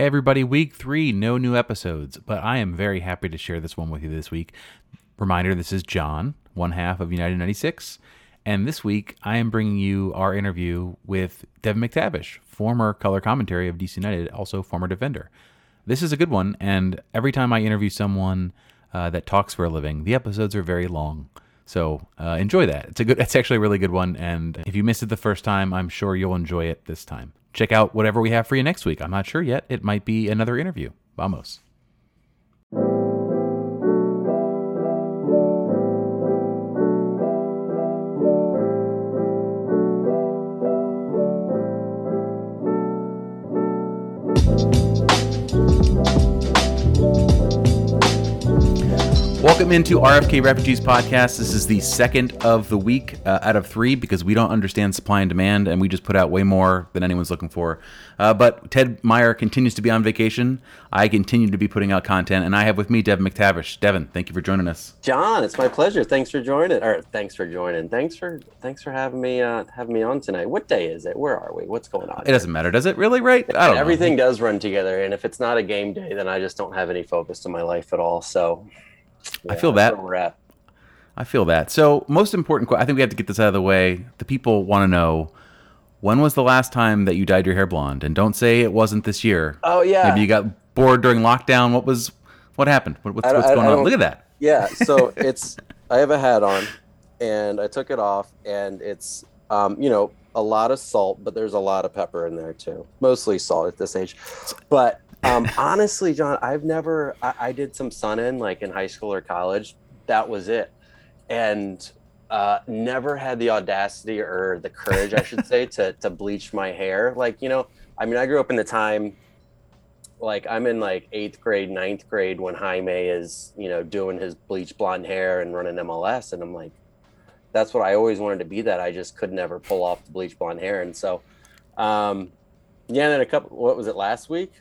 Hey everybody, week 3, no new episodes, but I am very happy to share this one with you this week. Reminder, this is John, one half of United 96, and this week I am bringing you our interview with Devon McTavish, former color commentary of DC United, also former defender. This is a good one, and every time I interview someone that talks for a living, the episodes are very long. So enjoy that. It's actually a really good one, and if you missed it the first time, I'm sure you'll enjoy it this time. Check out whatever we have for you next week. I'm not sure yet. It might be another interview. Vamos. Welcome into RFK Refugees Podcast. This is the second of the week out of 3 because we don't understand supply and demand, and we just put out way more than anyone's looking for. But Ted Meyer continues to be on vacation. I continue to be putting out content, and I have with me Devon McTavish. Devon, thank you for joining us. John, it's my pleasure. Thanks for having me on tonight. What day is it? Where are we? What's going on? It doesn't matter, does it? Really, right? I don't know. Everything does run together, and if it's not a game day, then I just don't have any focus in my life at all. So. Yeah, I feel that. So most important question, I think we have to get this out of the way. The people want to know, when was the last time that you dyed your hair blonde? And don't say it wasn't this year. Oh, yeah. Maybe you got bored during lockdown. What happened? What's going on? Look at that. Yeah. So I have a hat on and I took it off, and it's, a lot of salt, but there's a lot of pepper in there too. Mostly salt at this age. But honestly, John, I did some sun in like in high school or college. That was it. And never had the audacity or the courage, I should say, to bleach my hair. Like, I grew up in the time, like I'm in like 8th grade, 9th grade when Jaime is, doing his bleach blonde hair and running MLS. And I'm like, that's what I always wanted to be, that I just could never pull off the bleach blonde hair. And so, and then what was it last week?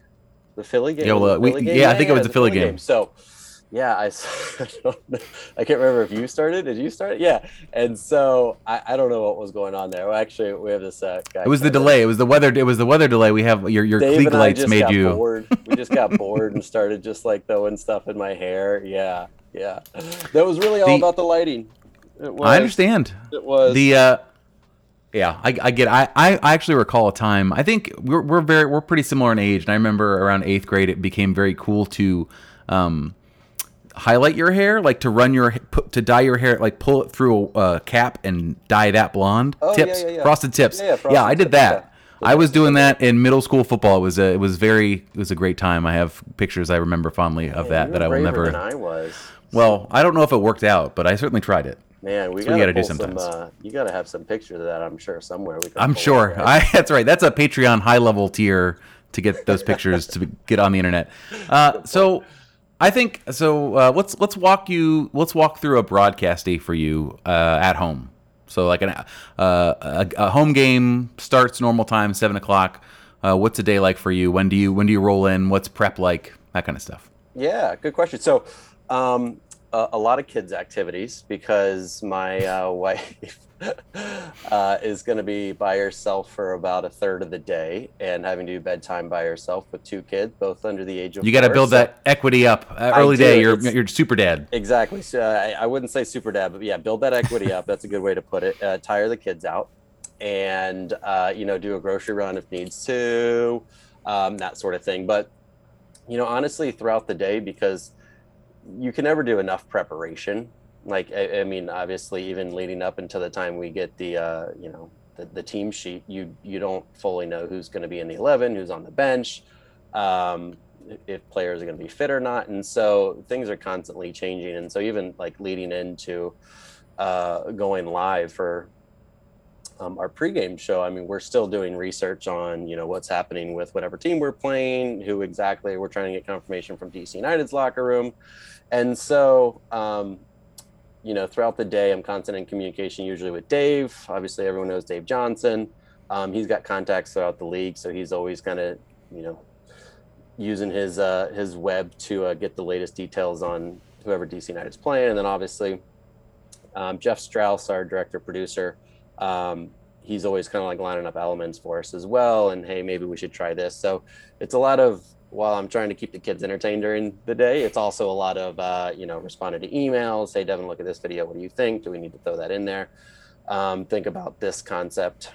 The Philly game? I think it was the Philly game. So, I don't know. I can't remember if you started. Did you start? Yeah. And so I don't know what was going on there. Well, actually, we have this guy. It was the delay. It was the weather. It was the weather delay. We have your Dave Klieg lights made you. Bored. We just got bored and started just like throwing stuff in my hair. Yeah. That was really all about the lighting. I understand. It was the. Yeah, I get it. I actually recall a time. I think we're pretty similar in age, and I remember around 8th grade, it became very cool to highlight your hair, like to dye your hair, like pull it through a cap and dye that blonde. Oh, tips, yeah. Frosted tips. Yeah, I did that. Yeah. I was doing that in middle school football. It was a great time. I have pictures I remember fondly of that. That I will never. Than I was. Well, I don't know if it worked out, but I certainly tried it. Man, we got to do sometimes. You got to have some pictures of that, I'm sure, somewhere. I'm sure. That's right. That's a Patreon high-level tier to get those pictures to get on the internet. Let's walk through a broadcast day for you at home. So like a home game starts normal time, 7 o'clock. What's a day like for you? When do you roll in? What's prep like? That kind of stuff. Yeah, good question. So a lot of kids' activities because my wife is going to be by herself for about a third of the day and having to do bedtime by herself with 2 kids, both under the age of 4. You got to build that equity up early day. You're super dad. Exactly. So I wouldn't say super dad, but yeah, build that equity up. That's a good way to put it. Tire the kids out and, do a grocery run if needs to, that sort of thing. But, honestly, throughout the day, because you can never do enough preparation. Like, I mean, obviously even leading up until the time we get the team sheet, you don't fully know who's going to be in the 11, who's on the bench, if players are going to be fit or not. And so things are constantly changing. And so even like leading into going live for our pregame show, I mean, we're still doing research on, what's happening with whatever team we're playing, who exactly. We're trying to get confirmation from DC United's locker room. And so, throughout the day, I'm constant in communication, usually with Dave. Obviously, everyone knows Dave Johnson. He's got contacts throughout the league, so he's always kind of, using his web to get the latest details on whoever DC United's playing. And then obviously, Jeff Strauss, our director producer, he's always kind of like lining up elements for us as well. And hey, maybe we should try this. So it's a lot of while I'm trying to keep the kids entertained during the day, it's also a lot of, responding to emails, hey, Devin, look at this video. What do you think? Do we need to throw that in there? Think about this concept.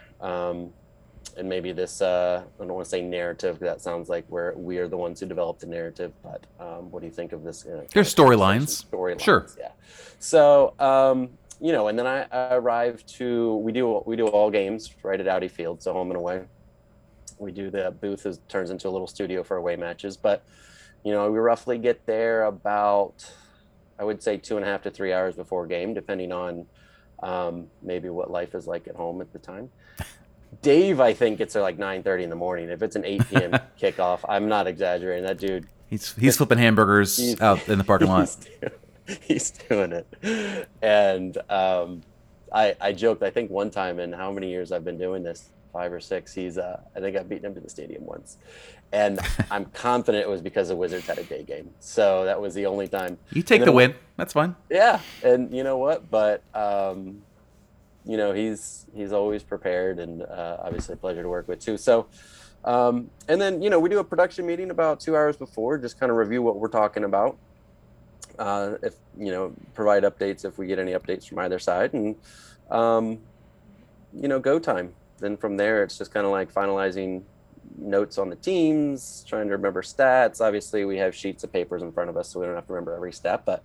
And maybe this, I don't want to say narrative, because that sounds like we are the ones who developed the narrative, but what do you think of this? There's storylines. Sure. Yeah. So, and then I arrive to, we do all games right at Audi Field, so home and away. We do the booth turns into a little studio for away matches, but, we roughly get there about, I would say 2.5 to 3 hours before game, depending on maybe what life is like at home at the time. Dave, I think it's like 9:30 in the morning. If it's an 8 p.m. kickoff, I'm not exaggerating. That dude, he's flipping hamburgers out in the parking lot. He's doing it. And I joked, I think one time in how many years I've been doing this, 5 or 6, he's I think I've beaten him to the stadium once. And I'm confident it was because the Wizards had a day game. So that was the only time. You take the win. That's fine. Yeah. And you know what? But he's always prepared, and obviously a pleasure to work with too. So, and then, we do a production meeting about 2 hours before, just kind of review what we're talking about. If, provide updates, if we get any updates from either side, and, go time. Then from there, it's just kind of like finalizing notes on the teams, trying to remember stats. Obviously we have sheets of papers in front of us, so we don't have to remember every step, but,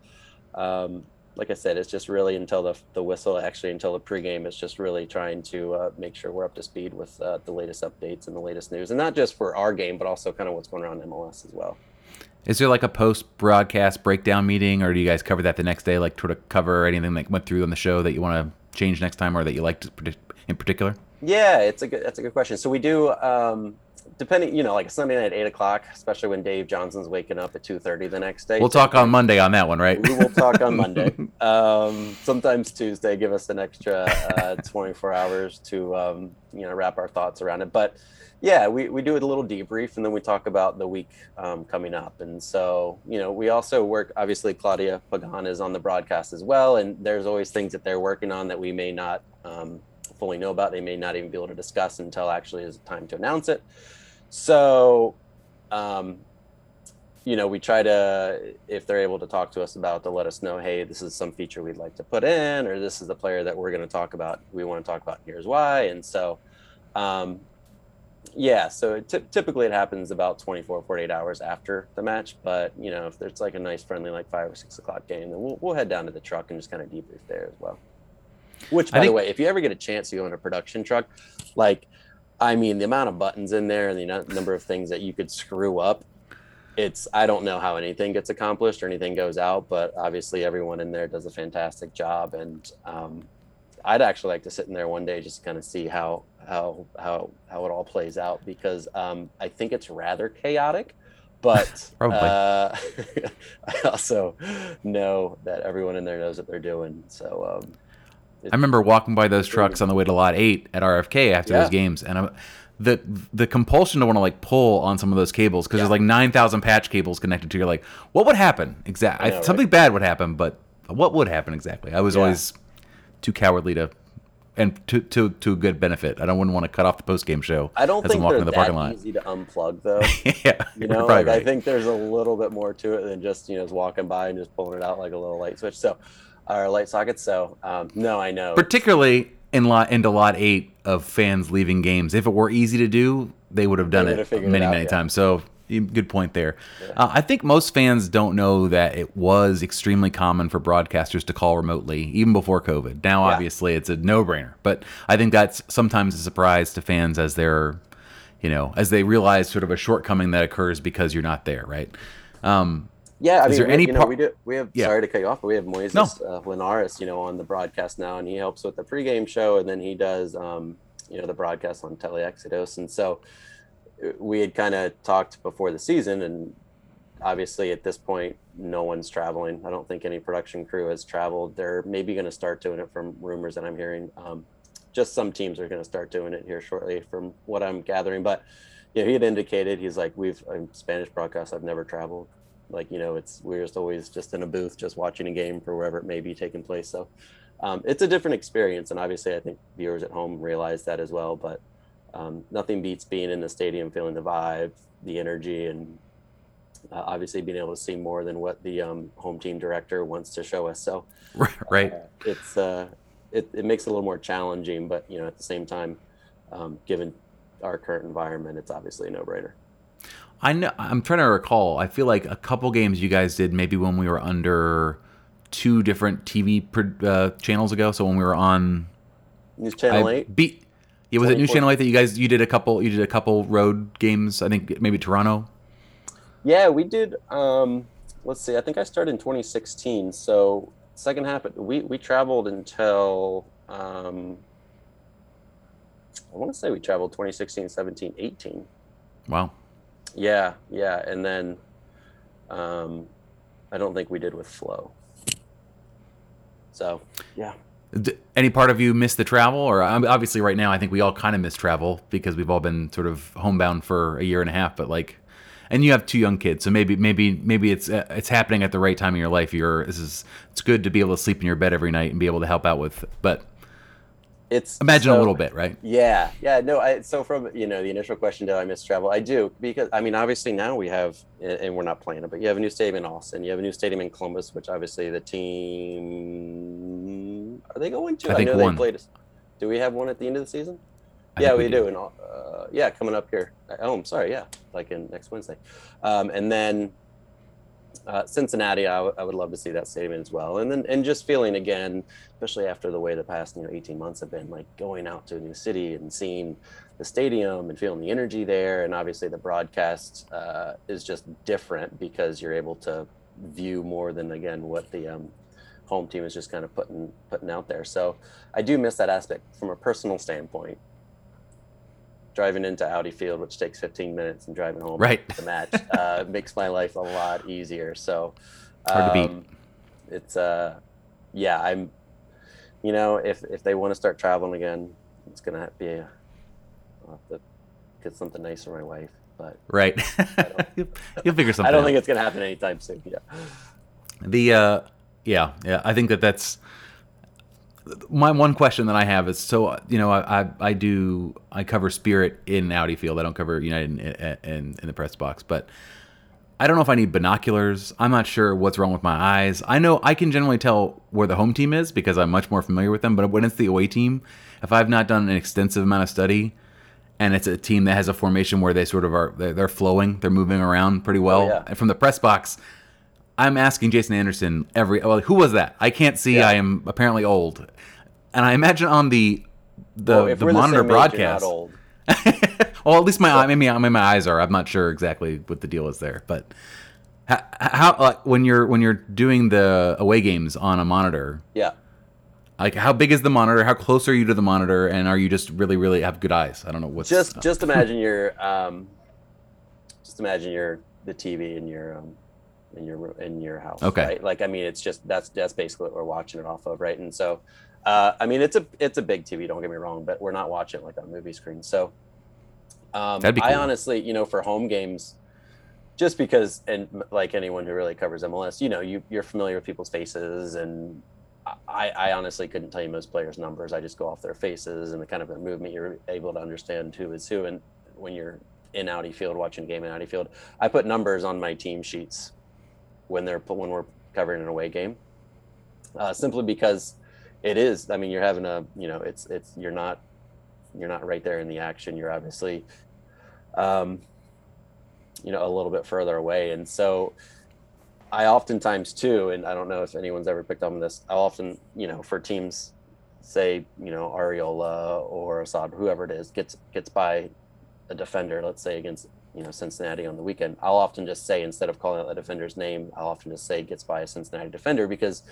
like I said, it's just really until the whistle, actually until the pregame, it's just really trying to make sure we're up to speed with the latest updates and the latest news. And not just for our game, but also kind of what's going around in MLS as well. Is there like a post-broadcast breakdown meeting, or do you guys cover that the next day, like sort of cover anything that went through on the show that you want to change next time or that you liked in particular? Yeah, that's a good question. So we do, depending, like Sunday night at 8:00, especially when Dave Johnson's waking up at 2:30 the next day. We'll talk on Monday on that one, right? We will talk on Monday. Sometimes Tuesday, give us an extra 24 hours to, wrap our thoughts around it. But yeah, we do a little debrief, and then we talk about the week coming up. And so, we also work, obviously Claudia Pagan is on the broadcast as well. And there's always things that they're working on that we may not, fully know about. They may not even be able to discuss until actually it's time to announce it. So, we try to, if they're able to talk to us about, to let us know, hey, this is some feature we'd like to put in, or this is the player that we're going to talk about. We want to talk about, here's why. And so, so typically it happens about 24, 48 hours after the match. But, if there's like a nice friendly, like 5 or 6 o'clock game, then we'll head down to the truck and just kind of debrief there as well. Which, by the way, if you ever get a chance to go in a production truck, like, I mean, the amount of buttons in there and the number of things that you could screw up, I don't know how anything gets accomplished or anything goes out, but obviously everyone in there does a fantastic job. And I'd actually like to sit in there one day just to kind of see how it all plays out, because I think it's rather chaotic. But I also know that everyone in there knows what they're doing. So I remember walking by those trucks on the way to Lot 8 at RFK after those games, and the compulsion to want to like pull on some of those cables, because there's like 9,000 patch cables connected to you. You're like, what would happen exactly? Something bad would happen, but what would happen exactly? I was always too cowardly to good benefit. I wouldn't want to cut off the post game show. I don't think they're that easy to unplug though. Yeah, like, right. I think there's a little bit more to it than just just walking by and just pulling it out like a little light switch. So. Our light sockets. So, no, I know. Particularly into Lot 8 of fans leaving games. If it were easy to do, they would have done it many times. So, good point there. Yeah. I think most fans don't know that it was extremely common for broadcasters to call remotely, even before COVID. Now, obviously, it's a no-brainer. But I think that's sometimes a surprise to fans as they're, as they realize sort of a shortcoming that occurs because you're not there, right? Yeah, I mean, sorry to cut you off, but we have Moises Linares, on the broadcast now, and he helps with the pregame show, and then he does, the broadcast on Tele-Exodus. And so we had kind of talked before the season, and obviously at this point, no one's traveling. I don't think any production crew has traveled. They're maybe going to start doing it from rumors that I'm hearing. Just some teams are going to start doing it here shortly from what I'm gathering. But yeah, he had indicated, he's like, Spanish broadcast, I've never traveled. Like, we're just always just in a booth, just watching a game for wherever it may be taking place. So it's a different experience. And obviously, I think viewers at home realize that as well. But nothing beats being in the stadium, feeling the vibe, the energy, and obviously being able to see more than what the home team director wants to show us. So right. It makes it a little more challenging, but at the same time, given our current environment, it's obviously a no-brainer. I know, I'm trying to recall. I feel like a couple games you guys did maybe when we were under two different TV channels ago. So when we were on News Channel 8, was it News Channel 8 that you did a couple road games? I think maybe Toronto. Yeah, we did. Let's see. I think I started in 2016. So second half, we traveled until I want to say we traveled 2016, 17, 18. Wow. Yeah, and then I don't think we did with Flow. So, yeah. Any part of you miss the travel? Or obviously right now I think we all kind of miss travel because we've all been sort of homebound for a year and a half, but and you have two young kids, so maybe it's happening at the right time in your life. It's good to be able to sleep in your bed every night and be able to help out with, but a little bit, right? Yeah. No, so from the initial question, do I miss travel? I do, because obviously now we have, and we're not planning it, but you have a new stadium in Austin, you have a new stadium in Columbus, which obviously the team are they going to? I think one. They played us. Do we have one at the end of the season? Yeah, we do, and coming up here. Oh, I'm sorry. Yeah, in next Wednesday, and then Cincinnati, I would love to see that stadium as well. And then, just feeling again, especially after the way the past 18 months have been, going out to a new city and seeing the stadium and feeling the energy there. And obviously the broadcast is just different because you're able to view more than again what the home team is just kind of putting out there. So I do miss that aspect from a personal standpoint. Driving into Audi Field, which takes 15 minutes, and driving home the match makes my life a lot easier. So hard to beat. It's I'm if they want to start traveling again, it's gonna be I'll have to get something nice for my wife. But you'll figure something out. I don't think it's gonna happen anytime soon. Yeah. I think that's. My one question that I have is, I cover Spirit in Audi Field. I don't cover United in the press box, but I don't know if I need binoculars. I'm not sure what's wrong with my eyes. I know I can generally tell where the home team is because I'm much more familiar with them, but when it's the away team, if I've not done an extensive amount of study and it's a team that has a formation where they sort of are, they're flowing, they're moving around pretty well. Oh, yeah. And from the press box, I'm asking Jason Anderson who was that? I can't see. Yeah. I am apparently old, and I imagine on the monitor broadcast. Well, at least my eyes are. I'm not sure exactly what the deal is there, but how when you're doing the away games on a monitor, yeah, how big is the monitor? How close are you to the monitor? And are you just really really have good eyes? I don't know what's just imagine your the TV in your. In your house, okay. Right? It's just that's basically what we're watching it off of, right? And so, it's a big TV. Don't get me wrong, but we're not watching it on a movie screen. So, that'd be cool. I honestly, for home games, just because, and like anyone who really covers MLS, you're familiar with people's faces, and I honestly couldn't tell you most players' numbers. I just go off their faces and the kind of their movement. You're able to understand who is who, and when you're in Audi Field watching a game in Audi Field, I put numbers on my team sheets. When we're covering an away game, simply because it is. You're having you're not right there in the action. You're obviously, a little bit further away. And so, I oftentimes too, and I don't know if anyone's ever picked up on this. I often, for teams, say Arriola or Losada, whoever it is, gets by a defender. Let's say against. Cincinnati on the weekend, I'll often just say, instead of calling out the defender's name, I'll often just say gets by a Cincinnati defender, because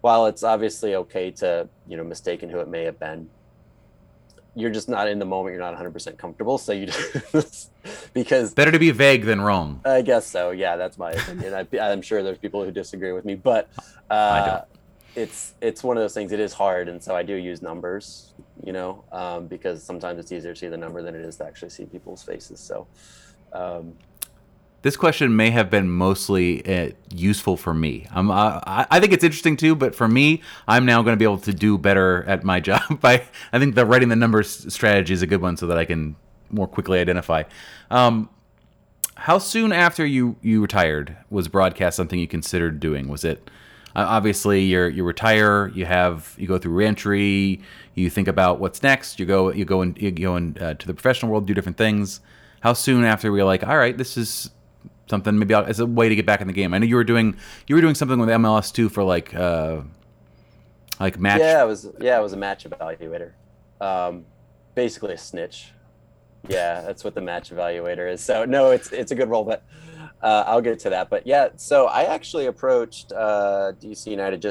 while it's obviously okay to, mistaken who it may have been, you're just not in the moment. You're not 100% comfortable. So you just, because better to be vague than wrong. I guess so. Yeah, that's my opinion. I'm sure there's people who disagree with me, but it's one of those things. It is hard. And so I do use numbers, because sometimes it's easier to see the number than it is to actually see people's faces. So, this question may have been mostly useful for me. I think it's interesting too, but for me, I'm now going to be able to do better at my job. I think that writing the numbers strategy is a good one so that I can more quickly identify. How soon after you retired was broadcast something you considered doing? Was it obviously you retire, you go through reentry, you think about what's next, you go to the professional world, do different things. How soon after were you like, all right, this is something maybe as a way to get back in the game? I know you were doing something with MLS too for like match. Yeah, I was a match evaluator, basically a snitch. Yeah, that's what the match evaluator is. So no, it's a good role, but I'll get to that. But yeah, so I actually approached DC United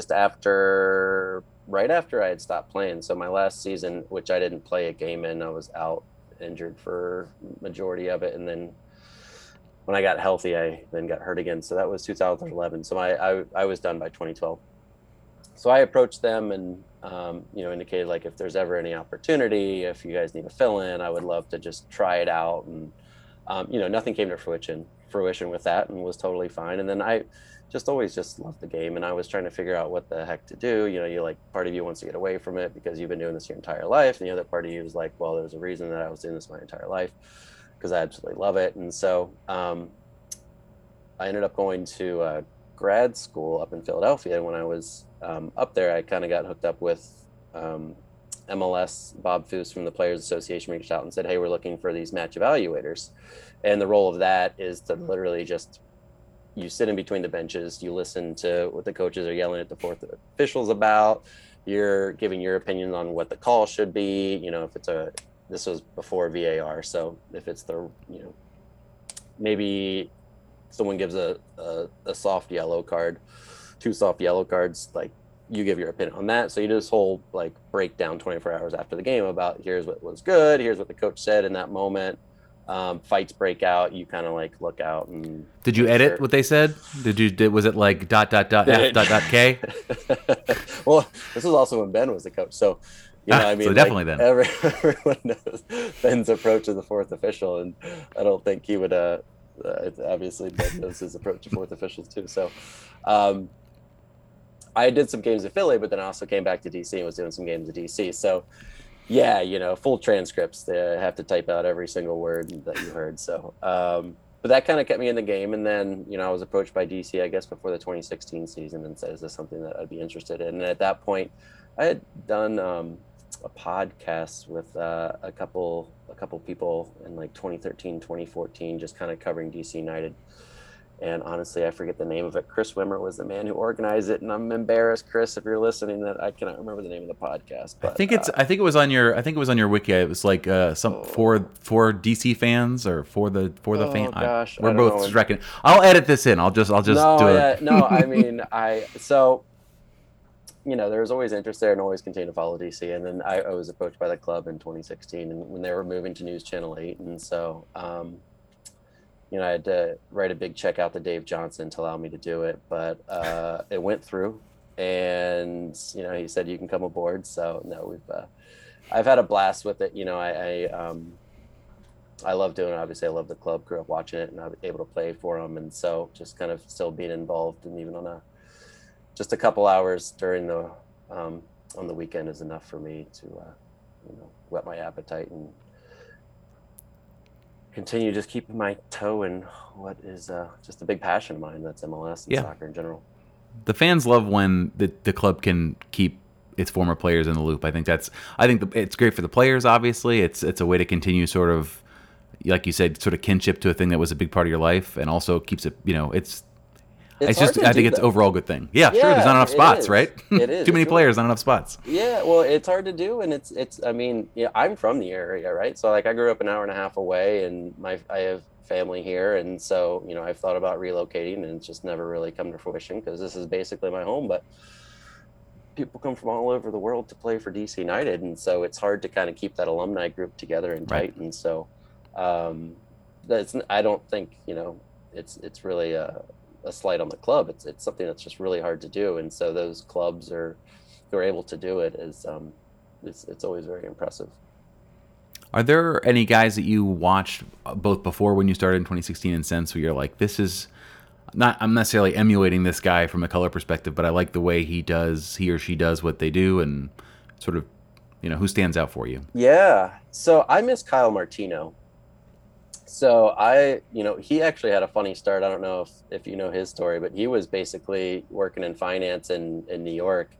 right after I had stopped playing. So my last season, which I didn't play a game in, I was out injured for majority of it, and then when I got healthy, I then got hurt again. So that was 2011. So I was done by 2012. So I approached them and indicated, like, if there's ever any opportunity, if you guys need a fill-in, I would love to just try it out. And, nothing came to fruition with that, and was totally fine. And then I just always just loved the game, and I was trying to figure out what the heck to do. You know, you're like, part of you wants to get away from it because you've been doing this your entire life. And the other part of you is like, well, there's a reason that I was doing this my entire life because I absolutely love it. And so I ended up going to grad school up in Philadelphia. And when I was up there, I kind of got hooked up with MLS. Bob Foose from the Players Association reached out and said, hey, we're looking for these match evaluators. And the role of that is to literally just, you sit in between the benches, you listen to what the coaches are yelling at the fourth officials about, you're giving your opinion on what the call should be. If it's this was before VAR. So if it's maybe someone gives a soft yellow card, two soft yellow cards, like, you give your opinion on that. So you do this whole like breakdown 24 hours after the game about here's what was good, here's what the coach said in that moment. Fights break out, you kind of like look out. And did you edit what they said? Was it like ... F ... K? Well, this was also when Ben was the coach, so so definitely like, then everyone knows Ben's approach to the fourth official, and I don't think he would. Obviously, Ben knows his approach to fourth officials too. So, I did some games at Philly, but then I also came back to DC and was doing some games at DC. So, yeah, full transcripts. They have to type out every single word that you heard. So, but that kind of kept me in the game. And then, I was approached by DC, I guess, before the 2016 season and said, is this something that I'd be interested in? And at that point, I had done a podcast with a couple people in like 2013, 2014, just kind of covering DC United. And honestly, I forget the name of it. Chris Wimmer was the man who organized it, and I'm embarrassed, Chris, if you're listening, that I cannot remember the name of the podcast. But, I think it was on your wiki. It was like for DC fans or for the fans. Gosh, we're both striking. I'll edit this in. I'll just do it. No, I mean, there was always interest there and always continued to follow DC. And then I was approached by the club in 2016, and when they were moving to News Channel 8, and so, I had to write a big check out to Dave Johnson to allow me to do it, but it went through, and he said you can come aboard. So no, I've had a blast with it. I love doing it. Obviously, I love the club. Grew up watching it, and I was able to play for them, and so just kind of still being involved, and even on a couple hours during the on the weekend is enough for me to whet my appetite and continue just keeping my toe in what is just a big passion of mine. That's MLS and soccer in general. The fans love when the club can keep its former players in the loop. It's great for the players. Obviously, it's a way to continue sort of, like you said, sort of kinship to a thing that was a big part of your life, and also keeps it. It's just, I think it's overall good thing. Yeah, sure. There's not enough spots, right? It is. Too many players, not enough spots. Yeah, well, it's hard to do. And I'm from the area, right? So like I grew up an hour and a half away, and I have family here. And so, I've thought about relocating, and it's just never really come to fruition because this is basically my home. But people come from all over the world to play for DC United. And so it's hard to kind of keep that alumni group together and tight. And so I don't think, it's really a slight on the club. It's something that's just really hard to do, and so those clubs who are able to do it is it's always very impressive. Are there any guys that you watched both before when you started in 2016 and since where you're like, this is not, I'm necessarily emulating this guy from a color perspective, but I like the way he or she does what they do, and sort of who stands out for you? Yeah, so I miss Kyle Martino. So I, you know, he actually had a funny start. I don't know if you know his story, but he was basically working in finance in New York.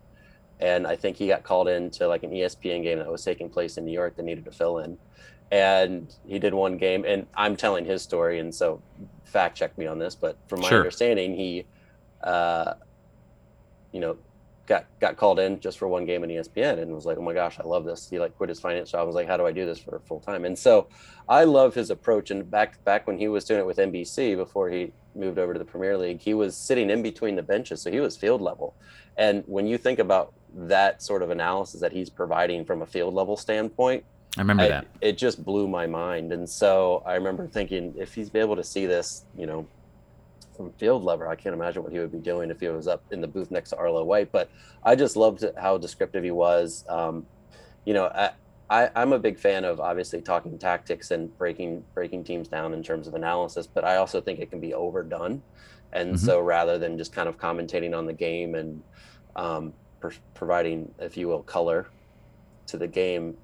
And I think he got called into like an ESPN game that was taking place in New York that needed to fill in. And he did one game, and I'm telling his story, and so fact check me on this, but from my understanding, he, you know, got called in just for one game in ESPN and was like, oh my gosh, I love this. He like quit his finance job. I was like, how do I do this for full time? And so I love his approach. And back when he was doing it with NBC before he moved over to the Premier League, he was sitting in between the benches. So he was field level. And when you think about that sort of analysis that he's providing from a field level standpoint, I remember that. It just blew my mind. And so I remember thinking, if he's able to see this, you know, from field level, I can't imagine what he would be doing if he was up in the booth next to Arlo White. But I just loved how descriptive he was. You know, I'm a big fan of obviously talking tactics and breaking teams down in terms of analysis, but I also think it can be overdone. And so rather than just kind of commentating on the game and providing, if you will, color to the game,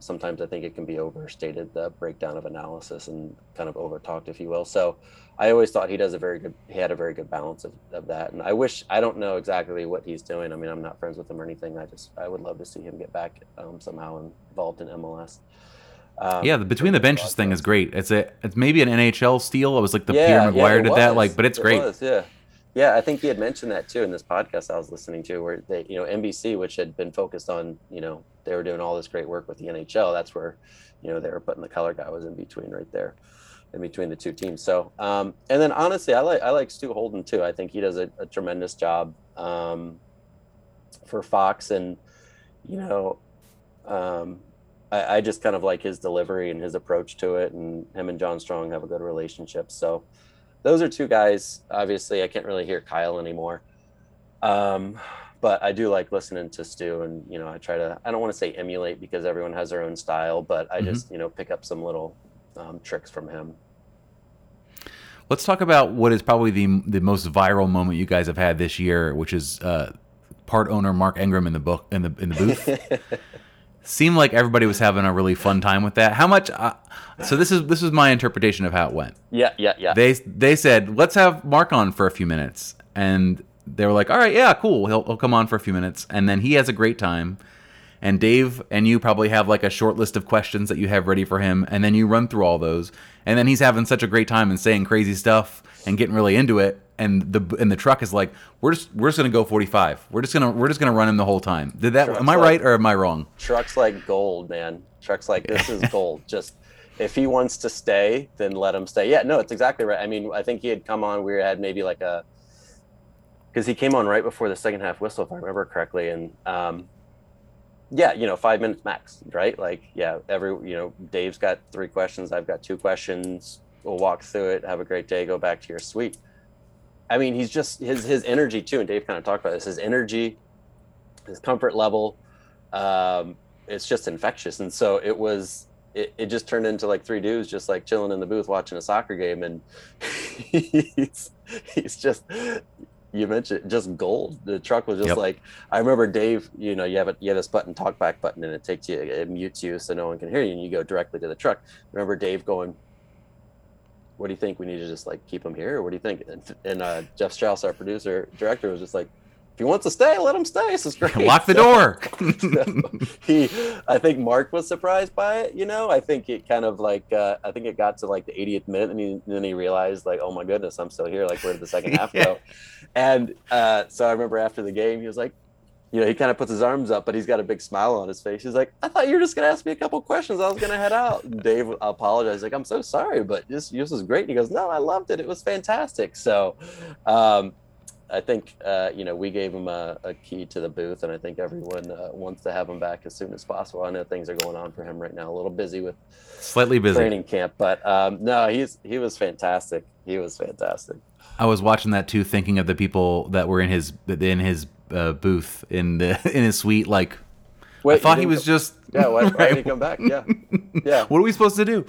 sometimes I think it can be overstated, the breakdown of analysis, and kind of overtalked, if you will. So I always thought he had a very good balance of that. And I don't know exactly what he's doing. I mean, I'm not friends with him or anything. I would love to see him get back somehow involved in MLS. Yeah, the between the benches thing is great. It's maybe an NHL steal. It was like the Pierre McGuire did that, like, but it's great. Yeah, I think he had mentioned that too in this podcast I was listening to, where they, you know, NBC, which had been focused on, you know, they were doing all this great work with the NHL. That's where, you know, they were putting the color guy was in between right there, in between the two teams. So, and then honestly, I like Stu Holden too. I think he does a tremendous job for Fox, and you know, I just kind of like his delivery and his approach to it, and him and John Strong have a good relationship. So those are two guys. Obviously, I can't really hear Kyle anymore, but I do like listening to Stu, and you know, I don't want to say emulate because everyone has their own style, but I just, you know, pick up some little tricks from him. Let's talk about what is probably the most viral moment you guys have had this year, which is part owner Mark Ingram in the booth. Seemed like everybody was having a really fun time with that. How much? So this is my interpretation of how it went. Yeah. They said, let's have Mark on for a few minutes, and they were like, all right, yeah, cool, he'll come on for a few minutes, and then he has a great time. And Dave and you probably have like a short list of questions that you have ready for him, and then you run through all those, and then he's having such a great time and saying crazy stuff and getting really into it, and the truck is like, we're just gonna go 45. We're just gonna run him the whole time. Did that? Truck's, am I like, right or am I wrong? Truck's like gold, man. Truck's like, this is gold. Just if he wants to stay, then let him stay. Yeah, no, it's exactly right. I mean, I think he had come on. We had maybe like because he came on right before the second half whistle, if I remember correctly, and. Yeah, you know, 5 minutes max, right? Like, yeah, you know, Dave's got 3 questions. I've got 2 questions. We'll walk through it. Have a great day. Go back to your suite. I mean, he's just his energy too. And Dave kind of talked about this, his energy, his comfort level. It's just infectious. And so it just turned into like 3 dudes just like chilling in the booth, watching a soccer game. And he's just, you mentioned just gold. The truck was just like, I remember Dave, you know, you have this button, talk back button, and it mutes you so no one can hear you, and you go directly to the truck. I remember Dave going, what do you think? We need to just like keep him here, or what do you think? And Jeff Strauss, our director, was just like, if he wants to stay, let him stay. This is great. Lock the door. So I think Mark was surprised by it. You know, I think it kind of like, I think it got to like the 80th minute, and then he realized like, oh my goodness, I'm still here. Like, where did the second half go? And so I remember after the game, he was like, you know, he kind of puts his arms up, but he's got a big smile on his face. He's like, I thought you were just going to ask me a couple questions. I was going to head out. And Dave apologized. Like, I'm so sorry, but this was great. And he goes, no, I loved it. It was fantastic. So, I think, you know, we gave him a key to the booth, and I think everyone wants to have him back as soon as possible. I know things are going on for him right now, a little busy with slightly busy training camp, but no, he was fantastic. He was fantastic. I was watching that too, thinking of the people that were in his booth in his suite. Like, wait, I thought he was just why did he come back? Yeah. What are we supposed to do?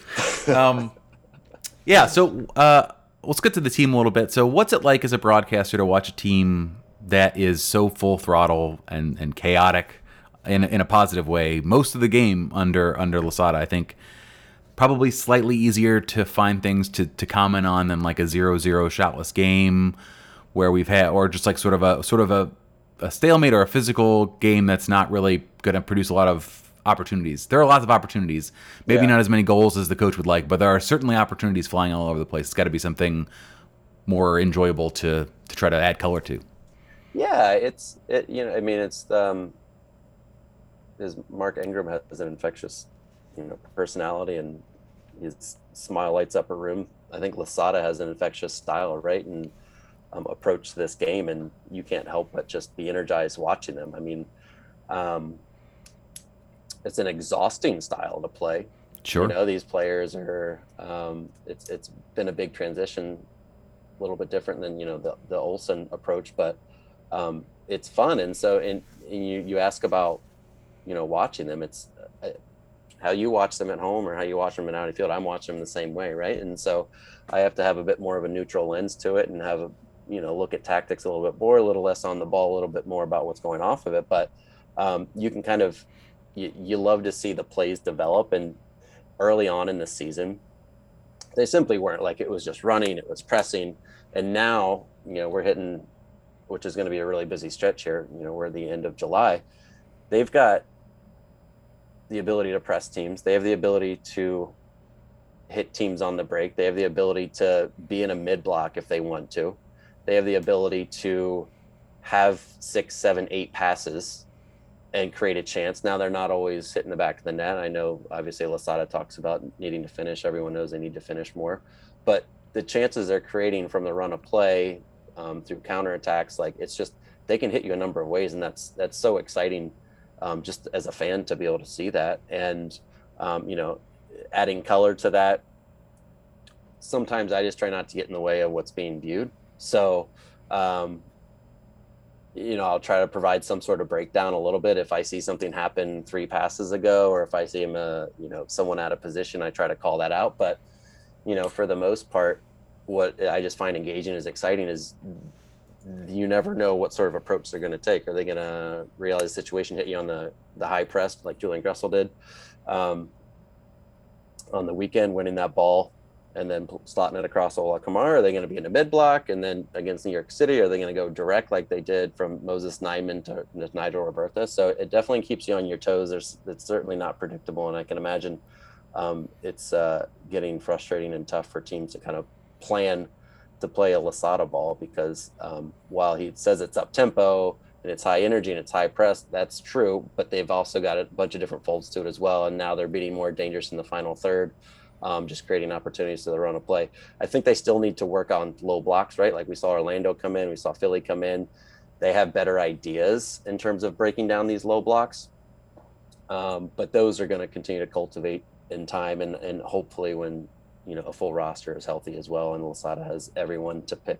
Yeah. So, let's get to the team a little bit. So what's it like as a broadcaster to watch a team that is so full throttle and chaotic in a positive way most of the game under Losada? I think probably slightly easier to find things to comment on than like a 0-0 shotless game where we've had, or just like sort of a stalemate or a physical game that's not really going to produce a lot of opportunities. There are lots of opportunities, maybe not as many goals as the coach would like, but there are certainly opportunities flying all over the place. It's got to be something more enjoyable to try to add color to. Yeah, it's Mark Ingram has an infectious, personality, and his smile lights up a room. I think Losada has an infectious style, right? And approach this game, and you can't help but just be energized watching them. I mean, it's an exhausting style to play. Sure. These players are, it's been a big transition, a little bit different than, the Olsen approach, but it's fun. And so, and you ask about, watching them, it's how you watch them at home or how you watch them in Audi Field. I'm watching them the same way. Right. And so I have to have a bit more of a neutral lens to it and have a, look at tactics a little bit more, a little less on the ball, a little bit more about what's going off of it. But you can kind of, you love to see the plays develop. And early on in the season, they simply weren't. Like, it was just running, it was pressing. And now, we're hitting, which is going to be a really busy stretch here. We're at the end of July. They've got the ability to press teams. They have the ability to hit teams on the break. They have the ability to be in a mid block if they want to. They have the ability to have 6, 7, 8 passes and create a chance. Now, they're not always hitting the back of the net. I know, obviously, Losada talks about needing to finish. Everyone knows they need to finish more. But the chances they're creating from the run of play through counterattacks, like, it's just, they can hit you a number of ways. And that's so exciting just as a fan to be able to see that. And, adding color to that, sometimes I just try not to get in the way of what's being viewed. So, I'll try to provide some sort of breakdown a little bit. If I see something happen 3 passes ago, or if I see someone out of position, I try to call that out. But, for the most part, what I just find engaging is exciting is you never know what sort of approach they're going to take. Are they going to realize the situation, hit you on the high press like Julian Gressel did on the weekend, winning that ball and then slotting it across Ola Kamara? Are they going to be in a mid block? And then against New York City, are they going to go direct like they did from Moses Nyeman to Nigel Roberta? So it definitely keeps you on your toes. It's certainly not predictable. And I can imagine it's getting frustrating and tough for teams to kind of plan to play a Losada ball, because while he says it's up tempo and it's high energy and it's high press, that's true, but they've also got a bunch of different folds to it as well. And now they're being more dangerous in the final third. Just creating opportunities to the run of play. I think they still need to work on low blocks, right? Like, we saw Orlando come in, we saw Philly come in. They have better ideas in terms of breaking down these low blocks. But those are going to continue to cultivate in time, and hopefully when, a full roster is healthy as well, and Losada has everyone to pick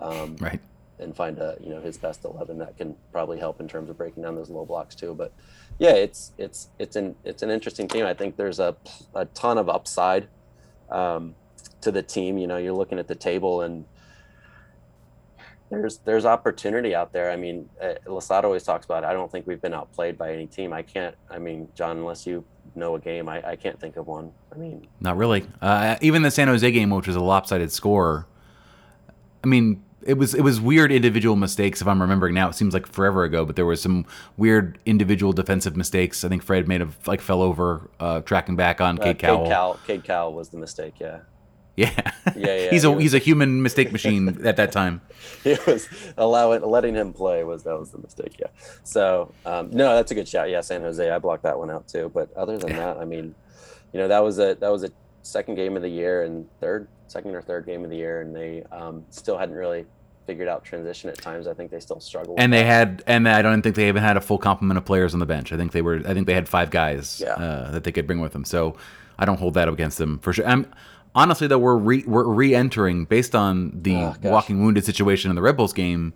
right and find his best 11, that can probably help in terms of breaking down those low blocks too. But yeah, it's an interesting team. I think there's a ton of upside to the team. You're looking at the table and there's opportunity out there. I mean, Losada always talks about it. I don't think we've been outplayed by any team. John, unless you know a game, I can't think of one. Not really. Even the San Jose game, which was a lopsided score. It was weird individual mistakes, if I'm remembering now. It seems like forever ago, but there was some weird individual defensive mistakes. I think Fred fell over tracking back on Cade Cowell. Cade Cowell was the mistake, yeah. Yeah. Yeah. He's a human mistake machine at that time. It was letting him play was the mistake, yeah. So, no, that's a good shout. Yeah, San Jose, I blocked that one out too, but other than that, that was a second game of the year and second or third game of the year, and they still hadn't really figured out transition at times. I think they still struggled. And I don't think they even had a full complement of players on the bench. I think they had 5 guys that they could bring with them. So I don't hold that up against them for sure. Honestly, though, we're re-entering based on the walking wounded situation in the Red Bulls game.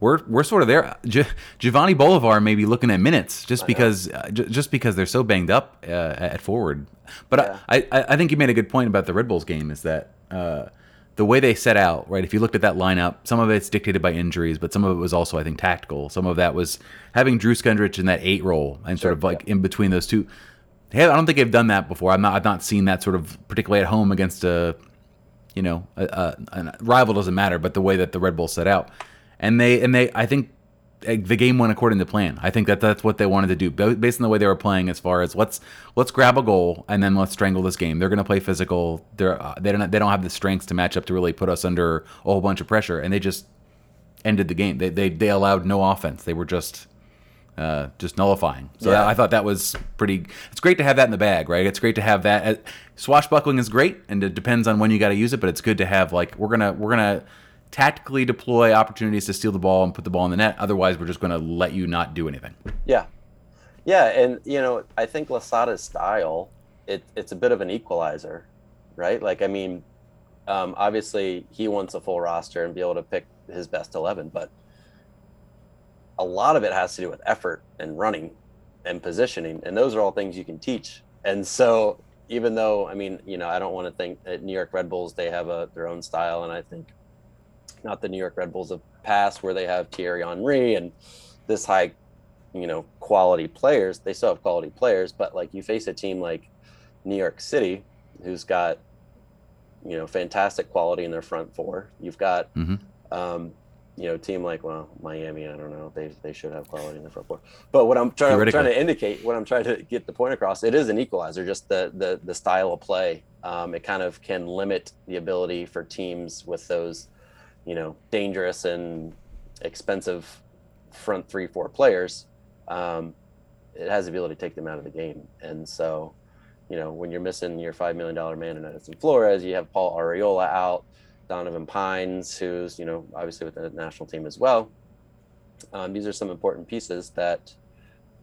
We're sort of there. Giovanni Bolivar may be looking at minutes just because they're so banged up at forward. But yeah. I think you made a good point about the Red Bulls game. Is that the way they set out, right? If you looked at that lineup, some of it's dictated by injuries, but some of it was also, I think, tactical. Some of that was having Drew Skundrich in that 8 role and sort of in between those two. I don't think they've done that before. I've not seen that sort of, particularly at home against a rival doesn't matter, but the way that the Red Bulls set out, and they, I think the game went according to plan. I think that's what they wanted to do based on the way they were playing. As far as let's grab a goal and then let's strangle this game. They're going to play physical. They don't have the strengths to match up to really put us under a whole bunch of pressure, and they just ended the game. They allowed no offense. They were just nullifying. So yeah. I thought that was pretty. It's great to have that in the bag, right? It's great to have that. Swashbuckling is great, and it depends on when you got to use it. But it's good to have, like, we're gonna tactically deploy opportunities to steal the ball and put the ball in the net. Otherwise, we're just gonna let you not do anything. Yeah, and I think Losada's style it's a bit of an equalizer, right? Like, I mean, obviously he wants a full roster and be able to pick his best 11, but a lot of it has to do with effort and running and positioning. And those are all things you can teach. And so even though, I don't want to think that New York Red Bulls, they have their own style. And I think not the New York Red Bulls of past where they have Thierry Henry and this high, quality players. They still have quality players, but like you face a team like New York City, who's got, fantastic quality in their front four. You've got, team like, well, Miami, I don't know. They should have quality in the front four. But what I'm trying to get the point across, it is an equalizer, just the style of play. It kind of can limit the ability for teams with those, dangerous and expensive front 3-4 players. It has the ability to take them out of the game. And so, when you're missing your $5 million man in Edison Flores, you have Paul Arriola out. Donovan Pines, who's, obviously with the national team as well. These are some important pieces that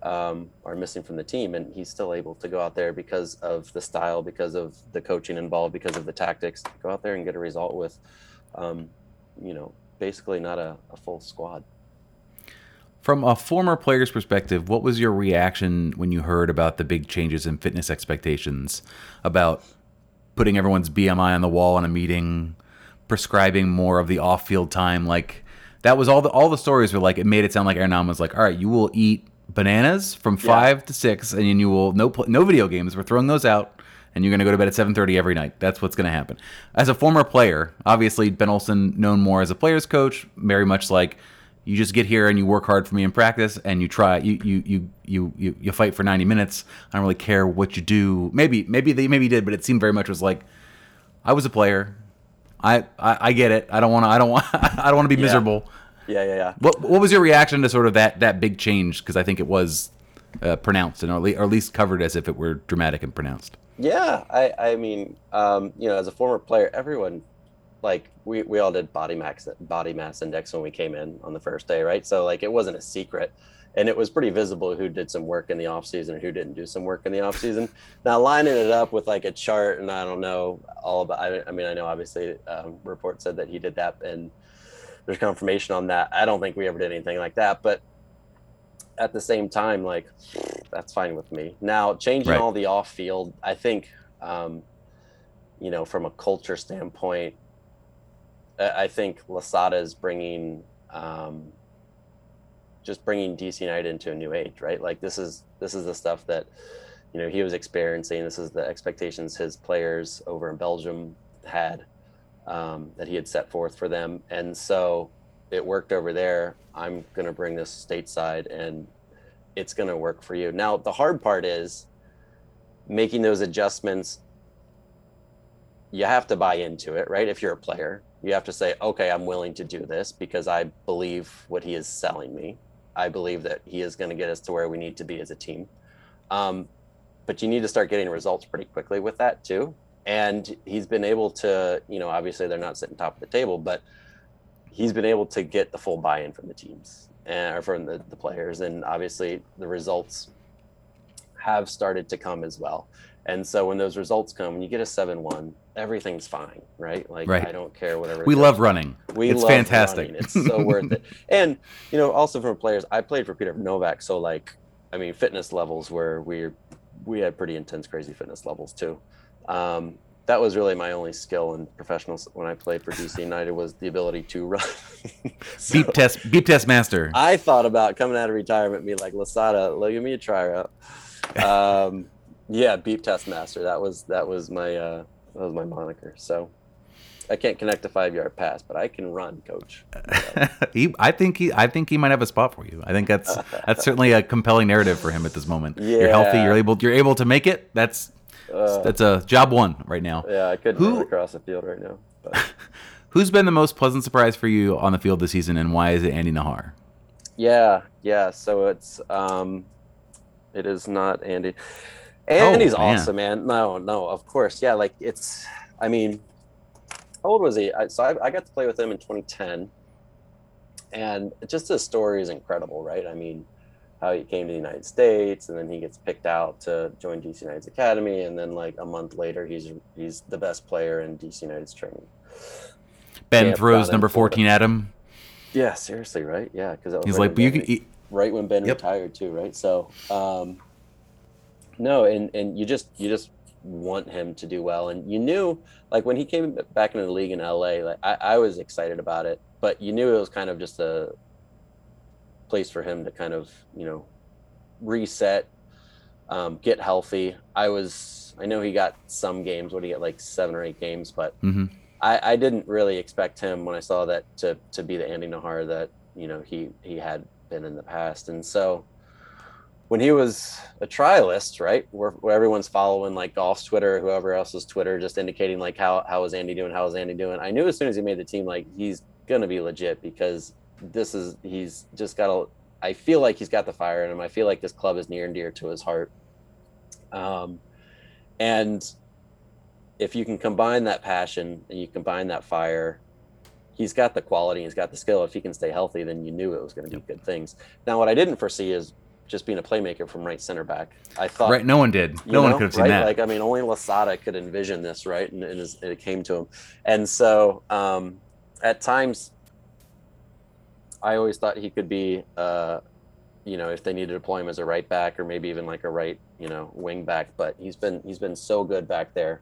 are missing from the team, and he's still able to go out there because of the style, because of the coaching involved, because of the tactics, go out there and get a result with, basically not a full squad. From a former player's perspective, what was your reaction when you heard about the big changes in fitness expectations, about putting everyone's BMI on the wall in a meeting, prescribing more of the off-field time? Like, that was all the stories were like, it made it sound like Aaron was like, all right, you will eat bananas from 5 to 6, and you will no video games. We're throwing those out, and you're going to go to bed at 7:30 every night. That's what's going to happen. As a former player, obviously Ben Olsen, known more as a player's coach, very much like, you just get here and you work hard for me in practice, and you try, you fight for 90 minutes. I don't really care what you do. Maybe they did, but it seemed very much was like, I was a player. I get it. I don't want to be miserable. Yeah. What was your reaction to sort of that big change? Because I think it was pronounced, and or at least covered as if it were dramatic and pronounced. Yeah, I mean, as a former player, everyone, like, we all did body mass index when we came in on the first day, right? So like, it wasn't a secret, and it was pretty visible who did some work in the off season and who didn't do some work in the off season. Now lining it up with like a chart, and I don't know all about. I know obviously report said that he did that, and there's confirmation on that. I don't think we ever did anything like that, but at the same time, like, that's fine with me. Now changing all the off field, I think, from a culture standpoint, I think Losada is bringing. Just bringing DC United into a new age, right? Like, this is the stuff that, he was experiencing. This is the expectations his players over in Belgium had, that he had set forth for them. And so it worked over there. I'm going to bring this stateside, and it's going to work for you. Now, the hard part is making those adjustments. You have to buy into it, right? If you're a player, you have to say, okay, I'm willing to do this because I believe what he is selling me. I believe that he is going to get us to where we need to be as a team. But you need to start getting results pretty quickly with that too. And he's been able to, obviously they're not sitting top of the table, but he's been able to get the full buy-in from the teams and or from the players. And obviously the results have started to come as well. And so when those results come, when you get a 7-1, everything's fine, right? Like, right. I don't care whatever. We love running. It's fantastic. Running. It's so worth it. And, also for players, I played for Peter Novak. So, like, I mean, fitness levels where we had pretty intense, crazy fitness levels too. That was really my only skill in professionals when I played for DC United was the ability to run. So beep test master. I thought about coming out of retirement and be like, Losada, give me a try out. Yeah, Beep Test Master. That was my moniker. So I can't connect a 5-yard pass, but I can run, Coach. So. I think he might have a spot for you. I think that's certainly a compelling narrative for him at this moment. Yeah. You're healthy. You're able to make it. That's a job one right now. Yeah, I couldn't run across the field right now. But. Who's been the most pleasant surprise for you on the field this season, and why is it Andy Najar? Yeah. So it is not Andy. Andy's awesome, man. No, of course. Yeah, like how old was he? So I got to play with him in 2010, and just his story is incredible, right? I mean, how he came to the United States, and then he gets picked out to join DC United's academy, and then like a month later, he's the best player in DC United's training. Ben throws number 14 at him. Yeah, seriously, right? Yeah, because he's right like, but you can eat right when Ben retired too, right? So, no, and you just want him to do well, and you knew like when he came back into the league in LA, like I was excited about it, but you knew it was kind of just a place for him to kind of reset, get healthy. I know he got some games. What did he get, like 7 or 8 games? But I didn't really expect him when I saw that to be the Andy Najar that he had been in the past, and so. When he was a trialist, right, where everyone's following like golf's Twitter, whoever else's Twitter, just indicating like how is Andy doing. I knew as soon as he made the team, like he's gonna be legit because I feel like he's got the fire in him. I feel like this club is near and dear to his heart. And if you can combine that passion and you combine that fire, he's got the quality, he's got the skill. If he can stay healthy, then you knew it was gonna be good things. Now, what I didn't foresee is just being a playmaker from right center back. I thought right. No one did. No one could have seen that. Like, I mean, only Losada could envision this. Right. And it came to him. And so at times I always thought he could be, if they needed to deploy him as a right back or maybe even like a right, wing back, but he's been so good back there.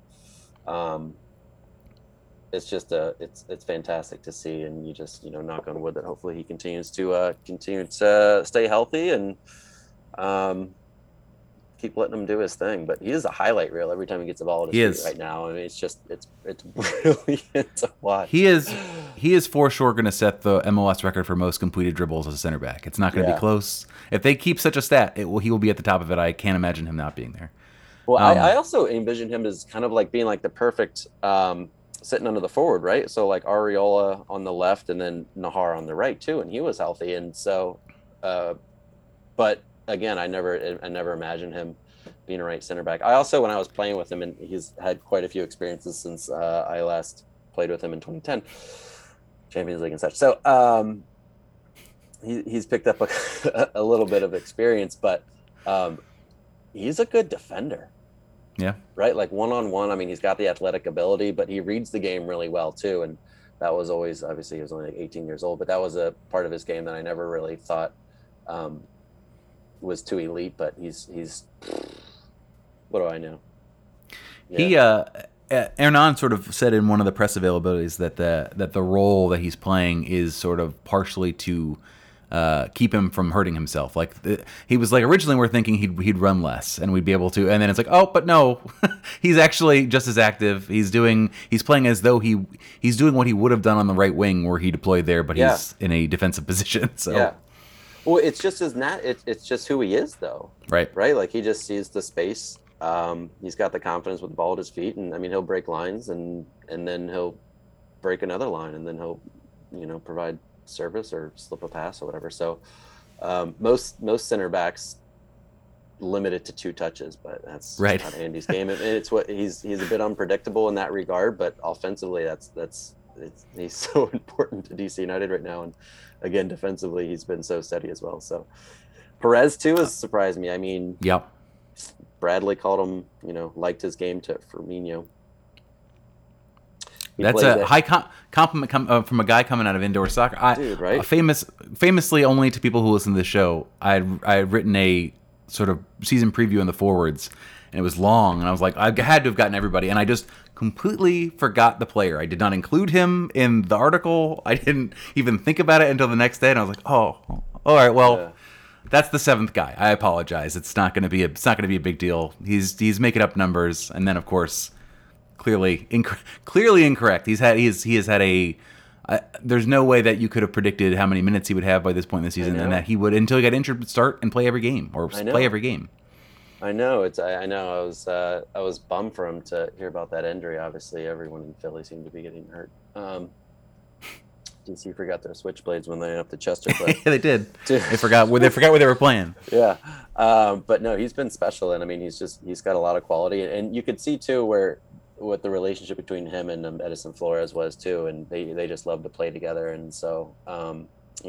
It's just it's fantastic to see, and you just, knock on wood that hopefully he continues to stay healthy and, keep letting him do his thing. But he is a highlight reel every time he gets the ball right now. I mean, it's just it's brilliant to watch. He is for sure going to set the MLS record for most completed dribbles as a center back. It's not going to be close. If they keep such a stat, he will be at the top of it. I can't imagine him not being there. Well, I also envision him as kind of like being like the perfect sitting under the forward, right? So like Arriola on the left and then Najar on the right too, and he was healthy. And so but again, I never imagined him being a right center back. I also, when I was playing with him, and he's had quite a few experiences since I last played with him in 2010, Champions League and such. So he's picked up a little bit of experience, but he's a good defender. Yeah. Right. Like one-on-one. I mean, he's got the athletic ability, but he reads the game really well too. And that was always, obviously he was only like 18 years old, but that was a part of his game that I never really thought was too elite, but he's, what do I know? Yeah. He, Hernan sort of said in one of the press availabilities that the role that he's playing is sort of partially to keep him from hurting himself. Like he was like, originally we're thinking he'd run less and we'd be able to, and then it's like, oh, but no, he's actually just as active. He's playing as though he's doing what he would have done on the right wing where he deployed there, but he's in a defensive position. So yeah. Well, it's just it's just who he is though. Right. Like he just sees the space. He's got the confidence with the ball at his feet, and I mean, he'll break lines and then he'll break another line, and then he'll, provide service or slip a pass or whatever. So most center backs limited to 2 touches, but that's right. Not Andy's game. And it's what he's a bit unpredictable in that regard, but offensively he's so important to DC United right now. And again, defensively, he's been so steady as well. So Perez too has surprised me. I mean, Bradley called him, liked his game to Firmino. That's a high compliment from a guy coming out of indoor soccer. Dude, right? Famously only to people who listen to the show, I had written a sort of season preview in the forwards, and it was long, and I was like, I had to have gotten everybody, and I just completely forgot the player. I did not include him in the article. I didn't even think about it until the next day, and I was like, oh, all right, well, That's the seventh guy. I apologize. It's not going to be a big deal. He's making up numbers, and then of course, clearly incorrect. He has had a. There's no way that you could have predicted how many minutes he would have by this point in the season, and that he would, until he got injured, start and play every game I know. I know. I was bummed for him to hear about that injury. Obviously, everyone in Philly seemed to be getting hurt. DC forgot their switchblades when they went up to Chester. Yeah, they did. They forgot where they were playing. Yeah, but no, he's been special, and I mean, he's got a lot of quality, and you could see too what the relationship between him and Edison Flores was too, and they just loved to play together, and so.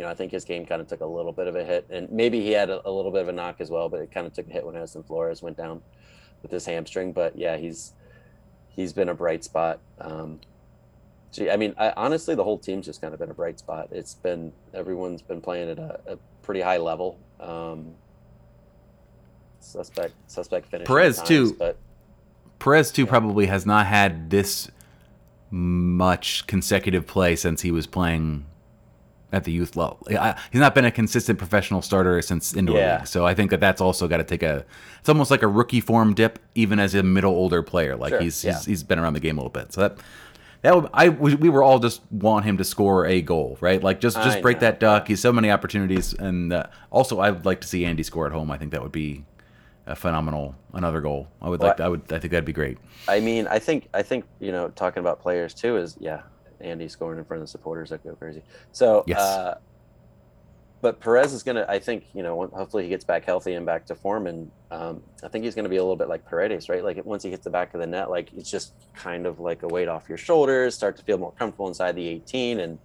I think his game kind of took a little bit of a hit, and maybe he had a little bit of a knock as well, but it kind of took a hit when Edison Flores went down with his hamstring. But yeah, he's been a bright spot. Honestly, the whole team's just kind of been a bright spot. It's been, everyone's been playing at a pretty high level. Suspect finish. Perez too probably has not had this much consecutive play since he was playing at the youth level. He's not been a consistent professional starter since indoor league. So I think that's also got to take it's almost like a rookie form dip, even as a middle older player. Like he's been around the game a little bit. So we were all just want him to score a goal, right? Like just break that duck. He's so many opportunities, and also I would like to see Andy score at home. I think that would be a phenomenal another goal. I think that'd be great. I mean, I think talking about players too is Andy scoring in front of the supporters, that go crazy. So, yes. But Perez is going to, I think, hopefully he gets back healthy and back to form. And I think he's going to be a little bit like Paredes, right? Like once he hits the back of the net, like it's just kind of like a weight off your shoulders, start to feel more comfortable inside the 18. And,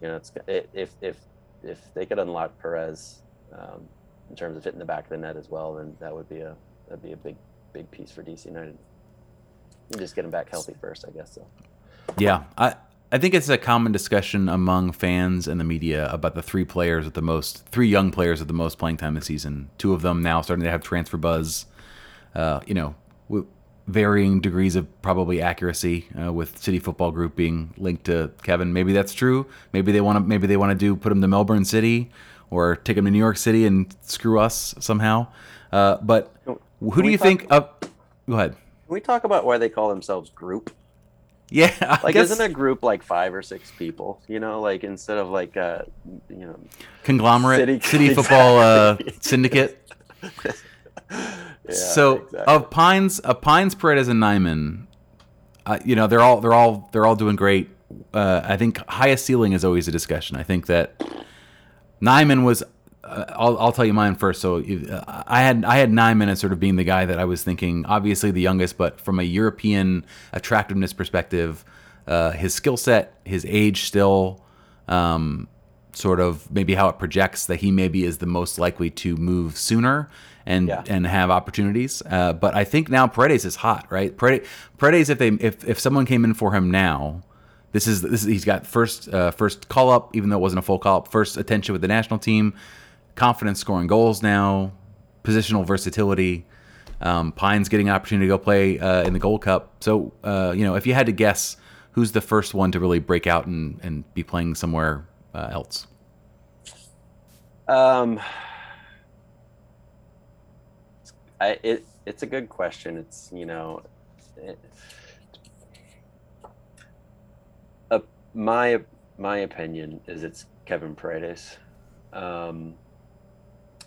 if they could unlock Perez in terms of hitting the back of the net as well, then that would be a big, big piece for DC United. You just get him back healthy first, I guess. So. Yeah, I think it's a common discussion among fans and the media about the three young players with the most playing time this season. Two of them now starting to have transfer buzz, with varying degrees of probably accuracy. With City Football Group being linked to Kevin, maybe that's true. Maybe they want to put him to Melbourne City or take him to New York City and screw us somehow. But who do you think? Go ahead. Can we talk about why they call themselves group? Yeah, I guess, isn't a group like 5 or 6 people? Like instead of like conglomerate city football syndicate. Of Pines, Paredes, and Nyeman, they're all doing great. I think highest ceiling is always a discussion. I think that Nyeman was. I'll tell you mine first. So I had Nyeman as sort of being the guy that I was thinking, obviously the youngest, but from a European attractiveness perspective, his skill set, his age still, sort of maybe how it projects that he maybe is the most likely to move sooner and have opportunities. But I think now Paredes is hot, right? Paredes, if someone came in for him now. This is he's got first call up, even though it wasn't a full call up, first attention with the national team, confidence scoring goals now, positional versatility, Pine's getting an opportunity to go play in the Gold Cup. So if you had to guess who's the first one to really break out and be playing somewhere else. It's a good question. My opinion is it's Kevin Paredes, and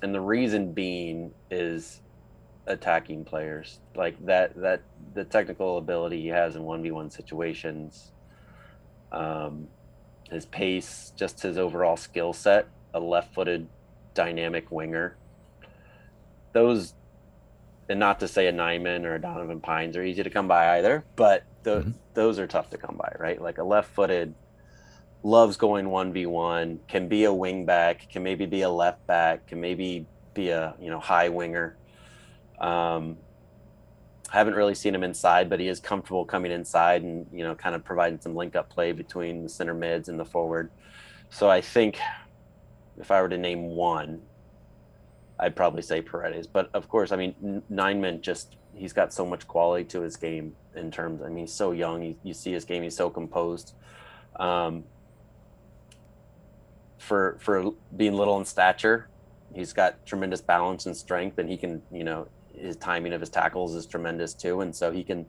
the reason being is attacking players like that the technical ability he has in 1v1 situations, his pace, just his overall skill set, a left-footed dynamic winger. Those, and not to say a Nyeman or a Donovan Pines are easy to come by either, but those are tough to come by, right? Like a left-footed, loves going 1v1, can be a wing back, can maybe be a left back, can maybe be a high winger. Haven't really seen him inside, but he is comfortable coming inside and kind of providing some link-up play between the center mids and the forward. So I think if I were to name one, I'd probably say Paredes. But of course, I mean, Nyeman he's got so much quality to his game in terms, he's so young. You see his game, he's so composed. for being little in stature. He's got tremendous balance and strength, and he can, you know, his timing of his tackles is tremendous too. And so he can,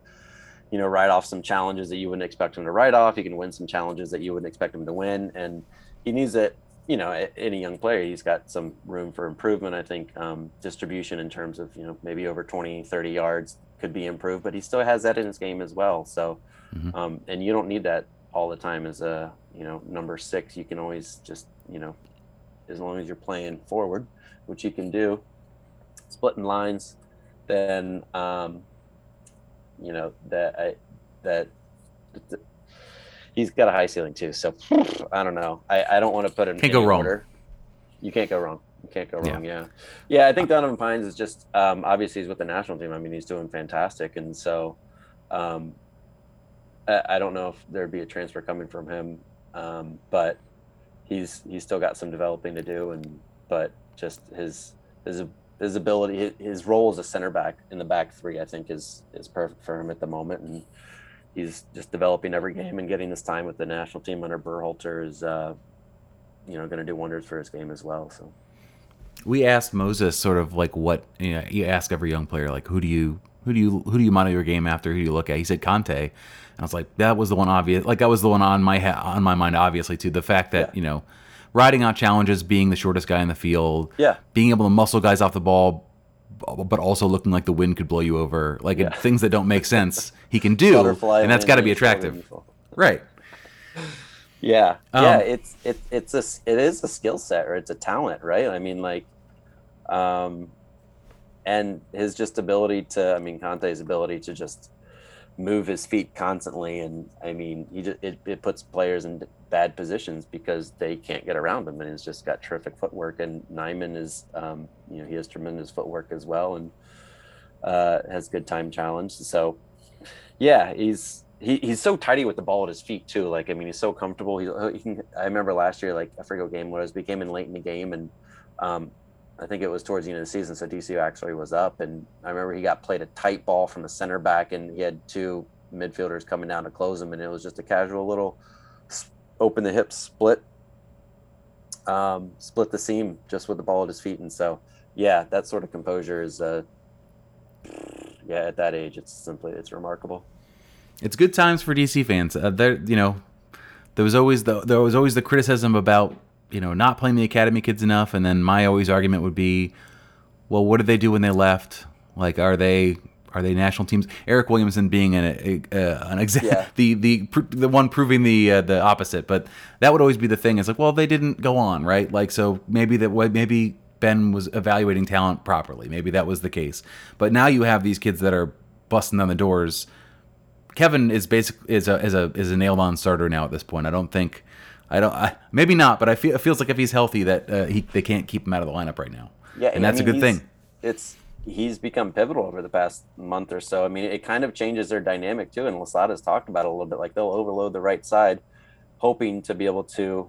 you know, write off some challenges that you wouldn't expect him to write off. He can win some challenges that you wouldn't expect him to win. And he needs it, you know, any young player, he's got some room for improvement. I think distribution in terms of, you know, maybe over 20, 30 yards could be improved, but he still has that in his game as well. So, and you don't need that all the time as a, you know, number six. You can always just, you know, as long as you're playing forward, which you can do, splitting lines, then, you know, that he's got a high ceiling too. So I don't know. I don't want to put it in any order. You can't go wrong. You can't go wrong. Yeah. Yeah. I think Donovan Pines is just, obviously he's with the national team. I mean, he's doing fantastic. And so, I don't know if there'd be a transfer coming from him. But he's still got some developing to do, but just his ability, his role as a center back in the back three, I think is perfect for him at the moment. And he's just developing every game, and getting his time with the national team under Berhalter is, you know, going to do wonders for his game as well. So we asked Moses sort of like, what, you know, you ask every young player, like, who do you monitor your game after? Who do you look at? He said Conte. And I was like, that was the one obvious, like that was the one on my mind, obviously too. The fact that, you know, riding out challenges, being the shortest guy in the field, being able to muscle guys off the ball, but also looking like the wind could blow you over, like things that don't make sense, he can do, and that's got to be attractive, right? Yeah, it is a skill set, or it's a talent, right? I mean, like, and his just ability to, I mean, Conte's ability to just move his feet constantly, and I mean, he just, it puts players in bad positions because they can't get around him, and he's just got terrific footwork. And Nyeman is, you know, he has tremendous footwork as well, and has good time challenge. So, yeah, he's so tidy with the ball at his feet too. Like, I mean, he's so comfortable. I remember last year, like I forget what game it was, but he came in late in the game, and I think it was towards the end of the season, so DC actually was up, and I remember he got played a tight ball from the center back, and he had two midfielders coming down to close him, and it was just a casual little open the hip split, split the seam just with the ball at his feet. And so, yeah, that sort of composure is, at that age, it's remarkable. It's good times for DC fans. There was always the criticism about, you know, not playing the academy kids enough. And then my always argument would be, well, what did they do when they left? Like, are they national teams? Eric Williamson being an example, the one proving the opposite. But that would always be the thing. It's like, well, they didn't go on, right? Like, so maybe Ben was evaluating talent properly. Maybe that was the case. But now you have these kids that are busting down the doors. Kevin is basically is a nailed on starter now at this point. Maybe not, but it feels like if he's healthy, that they can't keep him out of the lineup right now. Yeah, and that's a good thing. He's become pivotal over the past month or so. I mean, it kind of changes their dynamic too. And Losada's talked about it a little bit. Like, they'll overload the right side, hoping to be able to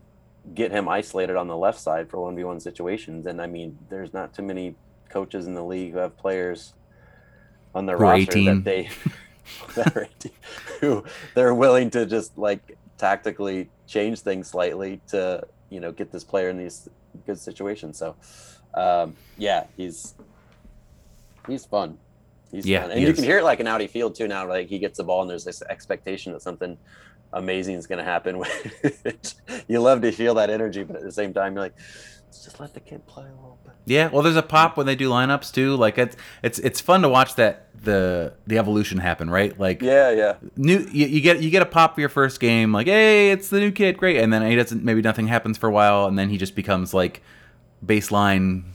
get him isolated on the left side for 1v1 situations. And I mean, there's not too many coaches in the league who have players on their roster who they're willing to just like tactically change things slightly to, you know, get this player in these good situations. So he's fun. He's fun. And you can hear it like in Audi Field too now. Like, he gets the ball and there's this expectation that something amazing is going to happen. You love to feel that energy, but at the same time, you're like, let's just let the kid play a little bit. Yeah, well, there's a pop when they do lineups too. Like, it's fun to watch that the evolution happen, right? Like, you get a pop for your first game, like, hey, it's the new kid, great, and then he doesn't. Maybe nothing happens for a while, and then he just becomes like baseline.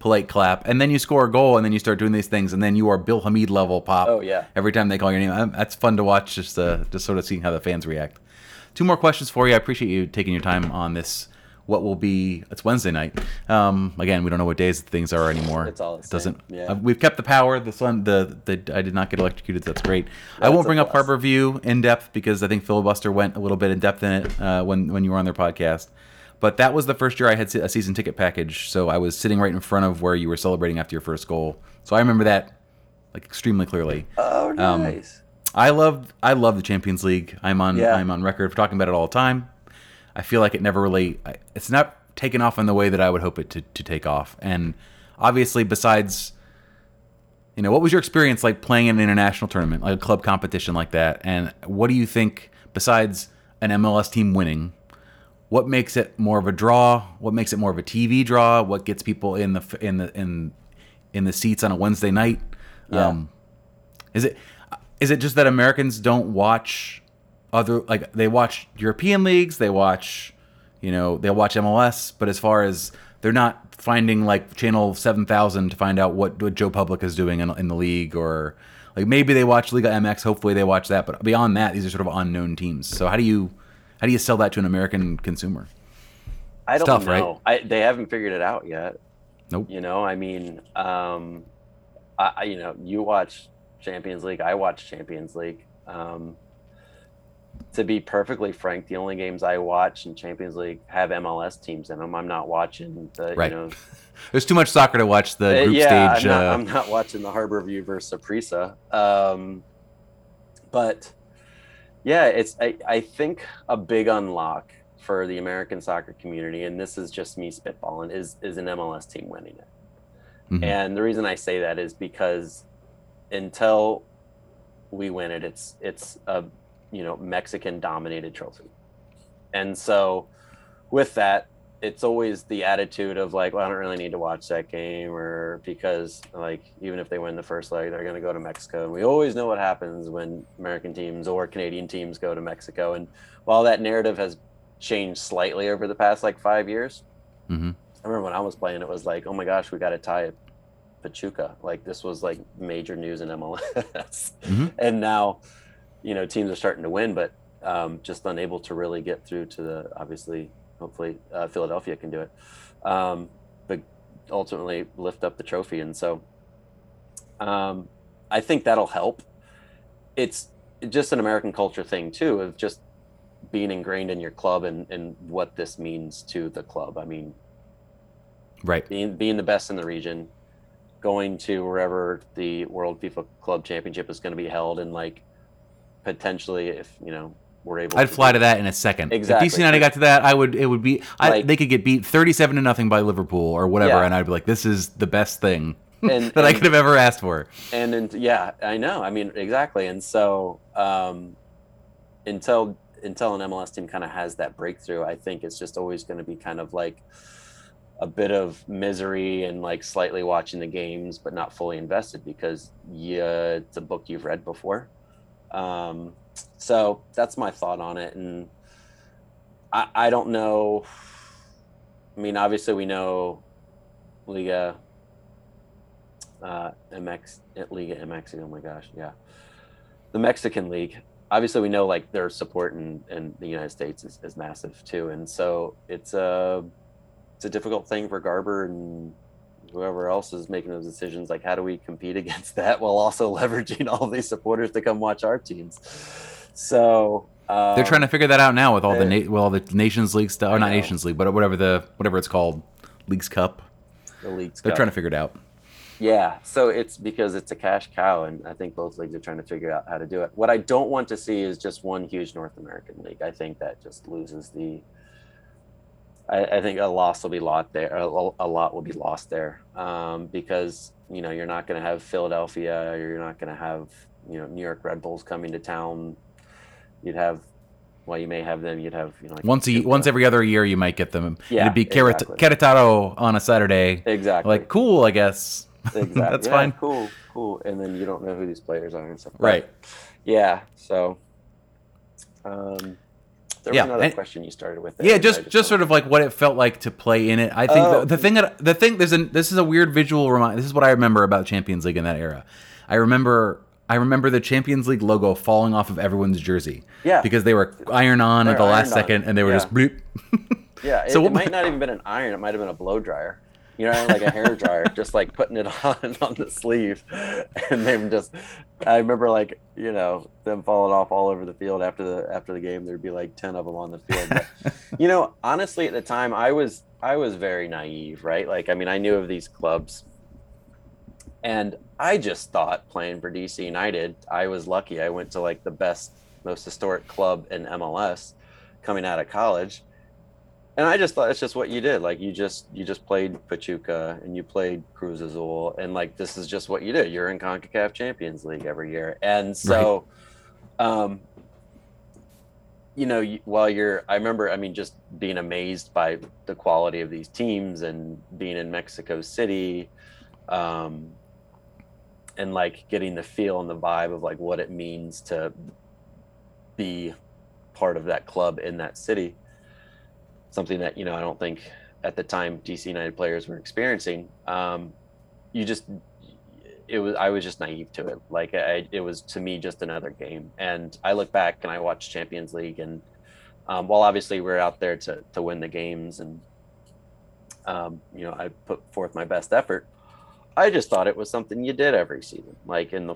Polite clap, and then you score a goal, and then you start doing these things, and then you are Bill Hamid level pop. Oh yeah! Every time they call your name, that's fun to watch. Just sort of seeing how the fans react. Two more questions for you. I appreciate you taking your time on this. What will be? It's Wednesday night. Again, we don't know what days things are anymore. It's all the same. We've kept the power. The sun. I did not get electrocuted. So that's great. I won't bring up Harborview in depth because I think Filibuster went a little bit in depth in it when you were on their podcast. But that was the first year I had a season ticket package, so I was sitting right in front of where you were celebrating after your first goal. So I remember that like extremely clearly. Oh, nice! I love the Champions League. I'm on record for talking about it all the time. I feel like it never really. It's not taken off in the way that I would hope it to take off. And obviously, besides, you know, what was your experience like playing in an international tournament, like a club competition like that? And what do you think, besides an MLS team winning, what makes it more of a draw? What makes it more of a TV draw? What gets people in the seats on a Wednesday night? Yeah. Is it just that Americans don't watch other, like they watch European leagues, they watch, you know, they watch MLS, but as far as they're not finding like channel 7,000 to find out what Joe Public is doing in the league, or like maybe they watch Liga MX. Hopefully they watch that, but beyond that, these are sort of unknown teams. So how do you sell that to an American consumer? I don't know. Right? They haven't figured it out yet. Nope. You know, I mean, you know, you watch Champions League. I watch Champions League. To be perfectly frank, the only games I watch in Champions League have MLS teams in them. I'm not watching the, right. You know, there's too much soccer to watch the group stage. I'm not watching the Harborview versus Saprissa. But yeah, I think a big unlock for the American soccer community, and this is just me spitballing, is an MLS team winning it. Mm-hmm. And the reason I say that is because until we win it, it's a, you know, Mexican dominated trophy. And so with that, it's always the attitude of like, well, I don't really need to watch that game, or because like, even if they win the first leg, they're going to go to Mexico. And we always know what happens when American teams or Canadian teams go to Mexico. And while that narrative has changed slightly over the past like 5 years, mm-hmm. I remember when I was playing, it was like, oh my gosh, we got to tie it. Pachuca, like this was like major news in MLS. Mm-hmm. And now, you know, teams are starting to win, but just unable to really get through to the, obviously, hopefully Philadelphia can do it, but ultimately lift up the trophy. And so I think that'll help. It's just an American culture thing too, of just being ingrained in your club and what this means to the club. I mean, right. Being the best in the region, going to wherever the World FIFA Club Championship is going to be held, and like potentially, if you know, we're able, I'd fly to that in a second. Exactly. If DC United got to that, I would. It would be like, they could get beat 37-0 by Liverpool or whatever, yeah. And I'd be like, "This is the best thing that I could have ever asked for." And yeah, I know. I mean, exactly. And so until an MLS team kind of has that breakthrough, I think it's just always going to be kind of like a bit of misery and like slightly watching the games, but not fully invested because yeah, it's a book you've read before. So that's my thought on it. And I don't know. I mean, obviously we know Liga, MX, Liga MX. Oh my gosh. Yeah. The Mexican league, obviously we know like their support in the United States is massive too. And so it's a difficult thing for Garber and whoever else is making those decisions. Like, how do we compete against that while also leveraging all these supporters to come watch our teams? So they're trying to figure that out now with all the Nations League stuff, or not Nations League, but whatever it's called, Leagues Cup. The Leagues Cup. They're trying to figure it out. Yeah, so it's because it's a cash cow, and I think both leagues are trying to figure out how to do it. What I don't want to see is just one huge North American league. I think that just loses the. I think a lot will be lost there, because you know you're not going to have Philadelphia, you're not going to have, you know, New York Red Bulls coming to town. You'd have, well, you may have them. You'd have, you know, like once every other year you might get them. Yeah, it'd be Querétaro on a Saturday. Exactly. Like cool, I guess. Exactly. That's fine. Cool. And then you don't know who these players are and stuff. Right. Yeah. So. There was another question you started with. There, yeah, just sort of like what it felt like to play in it. I think this is a weird visual reminder. This is what I remember about Champions League in that era. I remember the Champions League logo falling off of everyone's jersey. Yeah, because they were iron on at the last second, and they were just bloop. Yeah, so it might not even been an iron. It might have been a blow dryer. You know, like a hair dryer, just like putting it on the sleeve, and then just. I remember, like, you know, them falling off all over the field after the game. There'd be like 10 of them on the field. But, you know, honestly, at the time, I was very naive, right? Like, I mean, I knew of these clubs, and I just thought playing for DC United, I was lucky. I went to like the best, most historic club in MLS, coming out of college. And I just thought it's just what you did. Like you just played Pachuca and you played Cruz Azul, and like this is just what you do. You're in CONCACAF Champions League every year, and so, right. You know, while you're, I remember, I mean, just being amazed by the quality of these teams and being in Mexico City, and like getting the feel and the vibe of like what it means to be part of that club in that city. Something that, you know, I don't think at the time DC United players were experiencing. I was just naive to it. Like it was to me just another game. And I look back and I watch Champions League, and while obviously we're out there to win the games, and you know, I put forth my best effort, I just thought it was something you did every season. Like in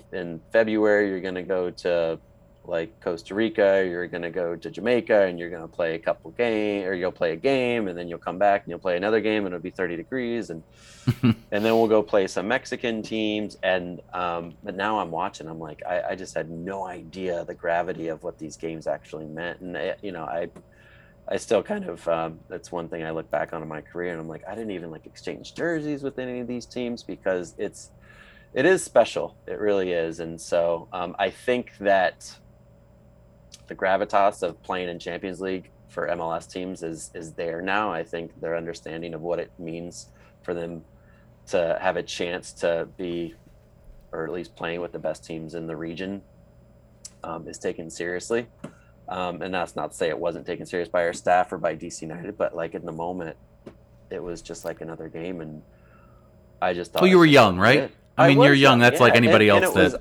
February, you're gonna go to like Costa Rica, you're going to go to Jamaica, and you're going to play you'll play a game, and then you'll come back and you'll play another game, and it'll be 30 degrees. And, and then we'll go play some Mexican teams. And, but now I'm watching, I'm like, I just had no idea the gravity of what these games actually meant. And you know, I still kind of, that's one thing I look back on in my career, and I'm like, I didn't even like exchange jerseys with any of these teams, because it is special. It really is. And so, I think that the gravitas of playing in Champions League for MLS teams is there now. I think their understanding of what it means for them to have a chance to be, or at least playing with the best teams in the region, is taken seriously. And that's not to say it wasn't taken serious by our staff or by DC United, but like in the moment, it was just like another game. And I just thought, well, you were young, right? You're young. That's like anybody else.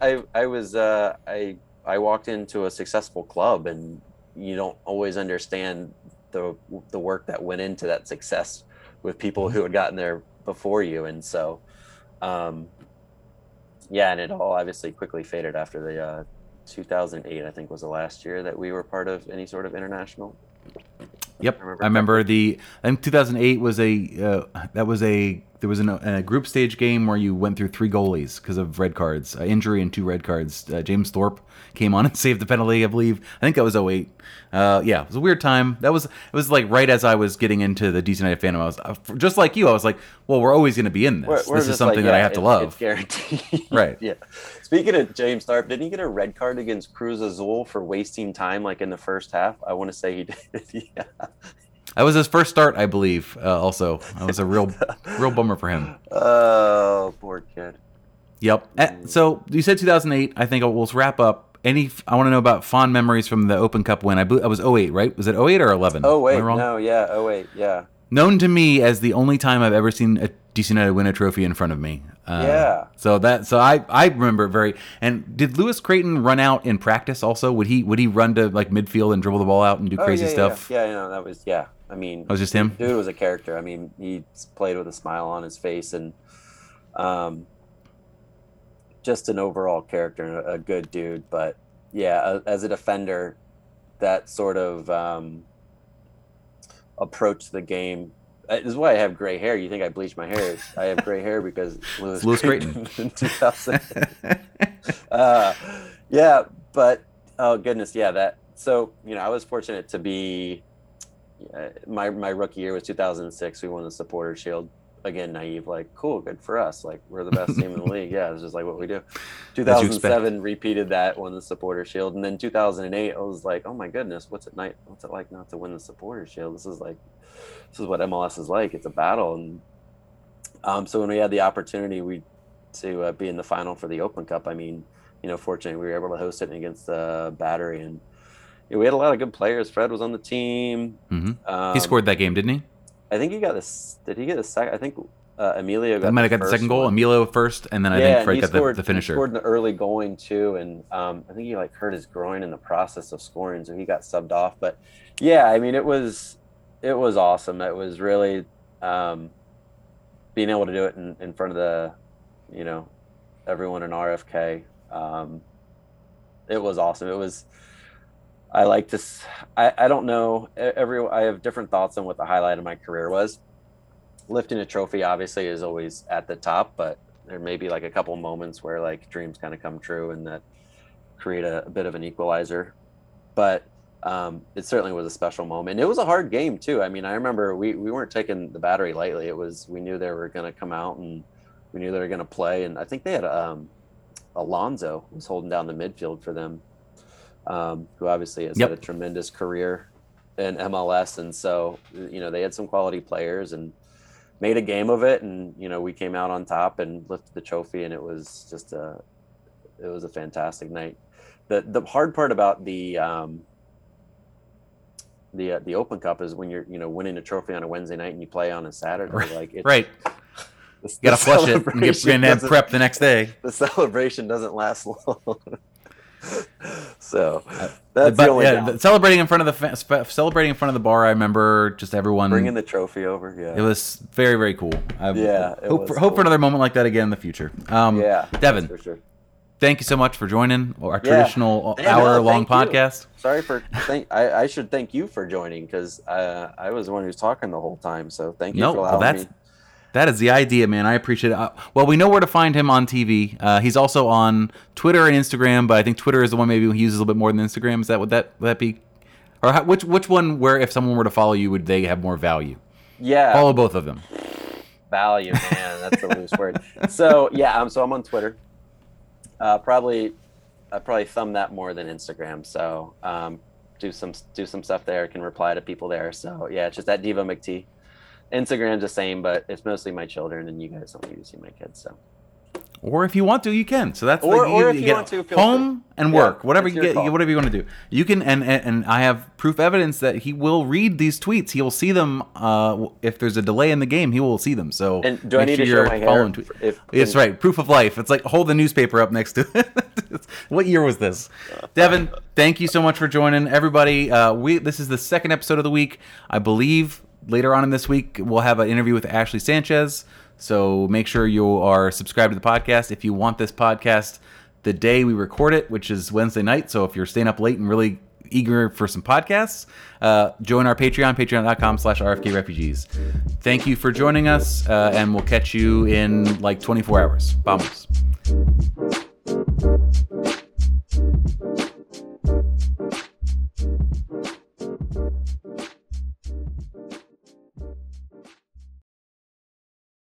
I walked into a successful club, and you don't always understand the work that went into that success with people who had gotten there before you. And so, and it all obviously quickly faded after the 2008, I think, was the last year that we were part of any sort of international. Yep. I think 2008 was a group stage game where you went through three goalies because of red cards, injury and two red cards. James Thorpe came on and saved the penalty, I believe. I think that was 08. It was a weird time. It was like right as I was getting into the DC United fandom. Just like you, I was like, well, we're always going to be in this. This is something that I have to love. It's guaranteed. Right. Yeah. Speaking of James Thorpe, didn't he get a red card against Cruz Azul for wasting time like in the first half? I want to say he did. Yeah. That was his first start, I believe. Also, that was a real bummer for him. Oh, poor kid. Yep. So you said 2008. I think we'll wrap up. I want to know about fond memories from the Open Cup win. I was 08, right? Was it 08 or 11? Oh wait, no, yeah, 08, yeah. Known to me as the only time I've ever seen a DC United win a trophy in front of me. So I remember it very. And did Lewis Creighton run out in practice also? Would he run to like midfield and dribble the ball out and do crazy stuff? Yeah, that was I mean, that was just him. Dude was a character. I mean, he played with a smile on his face, and just an overall character, a good dude. But yeah, as a defender, that sort of approach the game. This is why I have gray hair. You think I bleached my hair? I have gray hair because Lewis Creighton in 2000. But oh goodness, yeah. That, so you know, I was fortunate to be. My rookie year was 2006. We won the Supporter Shield. Again, naive, like, cool, good for us. Like, we're the best team in the league. Yeah, it's just like what we do. 2007 repeated that, won the Supporter Shield, and then 2008, I was like, oh my goodness, what's it like not to win the Supporter Shield? This is what MLS is like. It's a battle. And so when we had the opportunity to be in the final for the Open Cup, I mean, you know, fortunately we were able to host it against the Battery, and we had a lot of good players. Fred was on the team. Mm-hmm. He scored that game, didn't he? I think he got this. Did he get the second? I think Emilio got. Might have got the second goal. One. Emilio first, and then I think Fred got the finisher. He scored an early going too, and I think he like hurt his groin in the process of scoring, so he got subbed off. But yeah, I mean, it was awesome. It was really being able to do it in front of the, you know, everyone in RFK. It was awesome. It was. I like this. I don't know. I have different thoughts on what the highlight of my career was. Lifting a trophy obviously is always at the top, but there may be like a couple moments where like dreams kind of come true and that create a bit of an equalizer. But it certainly was a special moment. It was a hard game too. I mean, I remember we weren't taking the battery lightly. It was, we knew they were going to come out and we knew they were going to play. And I think they had Alonso was holding down the midfield for them, who obviously has had a tremendous career in MLS. And so, you know, they had some quality players and made a game of it. And, you know, we came out on top and lifted the trophy, and it was just it was a fantastic night. The hard part about the Open Cup is when you're, you know, winning a trophy on a Wednesday night and you play on a Saturday, like it's right. You gotta flush it and get and prep the next day. The celebration doesn't last long. So that's the only celebrating in front of the celebrating in front of the bar. I remember just everyone bringing the trophy over. Yeah, it was very, very cool. I hope for another moment like that again in the future. Devin, for sure. Thank you so much for joining our traditional hour-long podcast. I should thank you for joining, because I was the one who's talking the whole time. So thank you for allowing me. That is the idea, man. I appreciate it. Well, we know where to find him on TV. He's also on Twitter and Instagram, but I think Twitter is the one maybe he uses a little bit more than Instagram. Is that what that be? Or which one? Where if someone were to follow you, would they have more value? Yeah, follow both of them. Value, man. That's a loose word. So I'm on Twitter. I probably thumb that more than Instagram. So do some stuff there. I can reply to people there. So it's just at Diva McT. Instagram's the same, but it's mostly my children, and you guys don't need to see my kids. So, or if you want to, you can. So that's and work, whatever you get, whatever you want to do, you can. And I have proof evidence that he will read these tweets. He will see them. If there's a delay in the game, he will see them. So, and do I need to show my hair? That's right. Proof of life. It's like hold the newspaper up next to it. What year was this, Devin? Thank you so much for joining, everybody. This is the second episode of the week, I believe. Later on in this week, we'll have an interview with Ashley Sanchez. So make sure you are subscribed to the podcast. If you want this podcast the day we record it, which is Wednesday night. So if you're staying up late and really eager for some podcasts, join our Patreon, patreon.com/RFK Refugees. Thank you for joining us, and we'll catch you in like 24 hours. Vamos.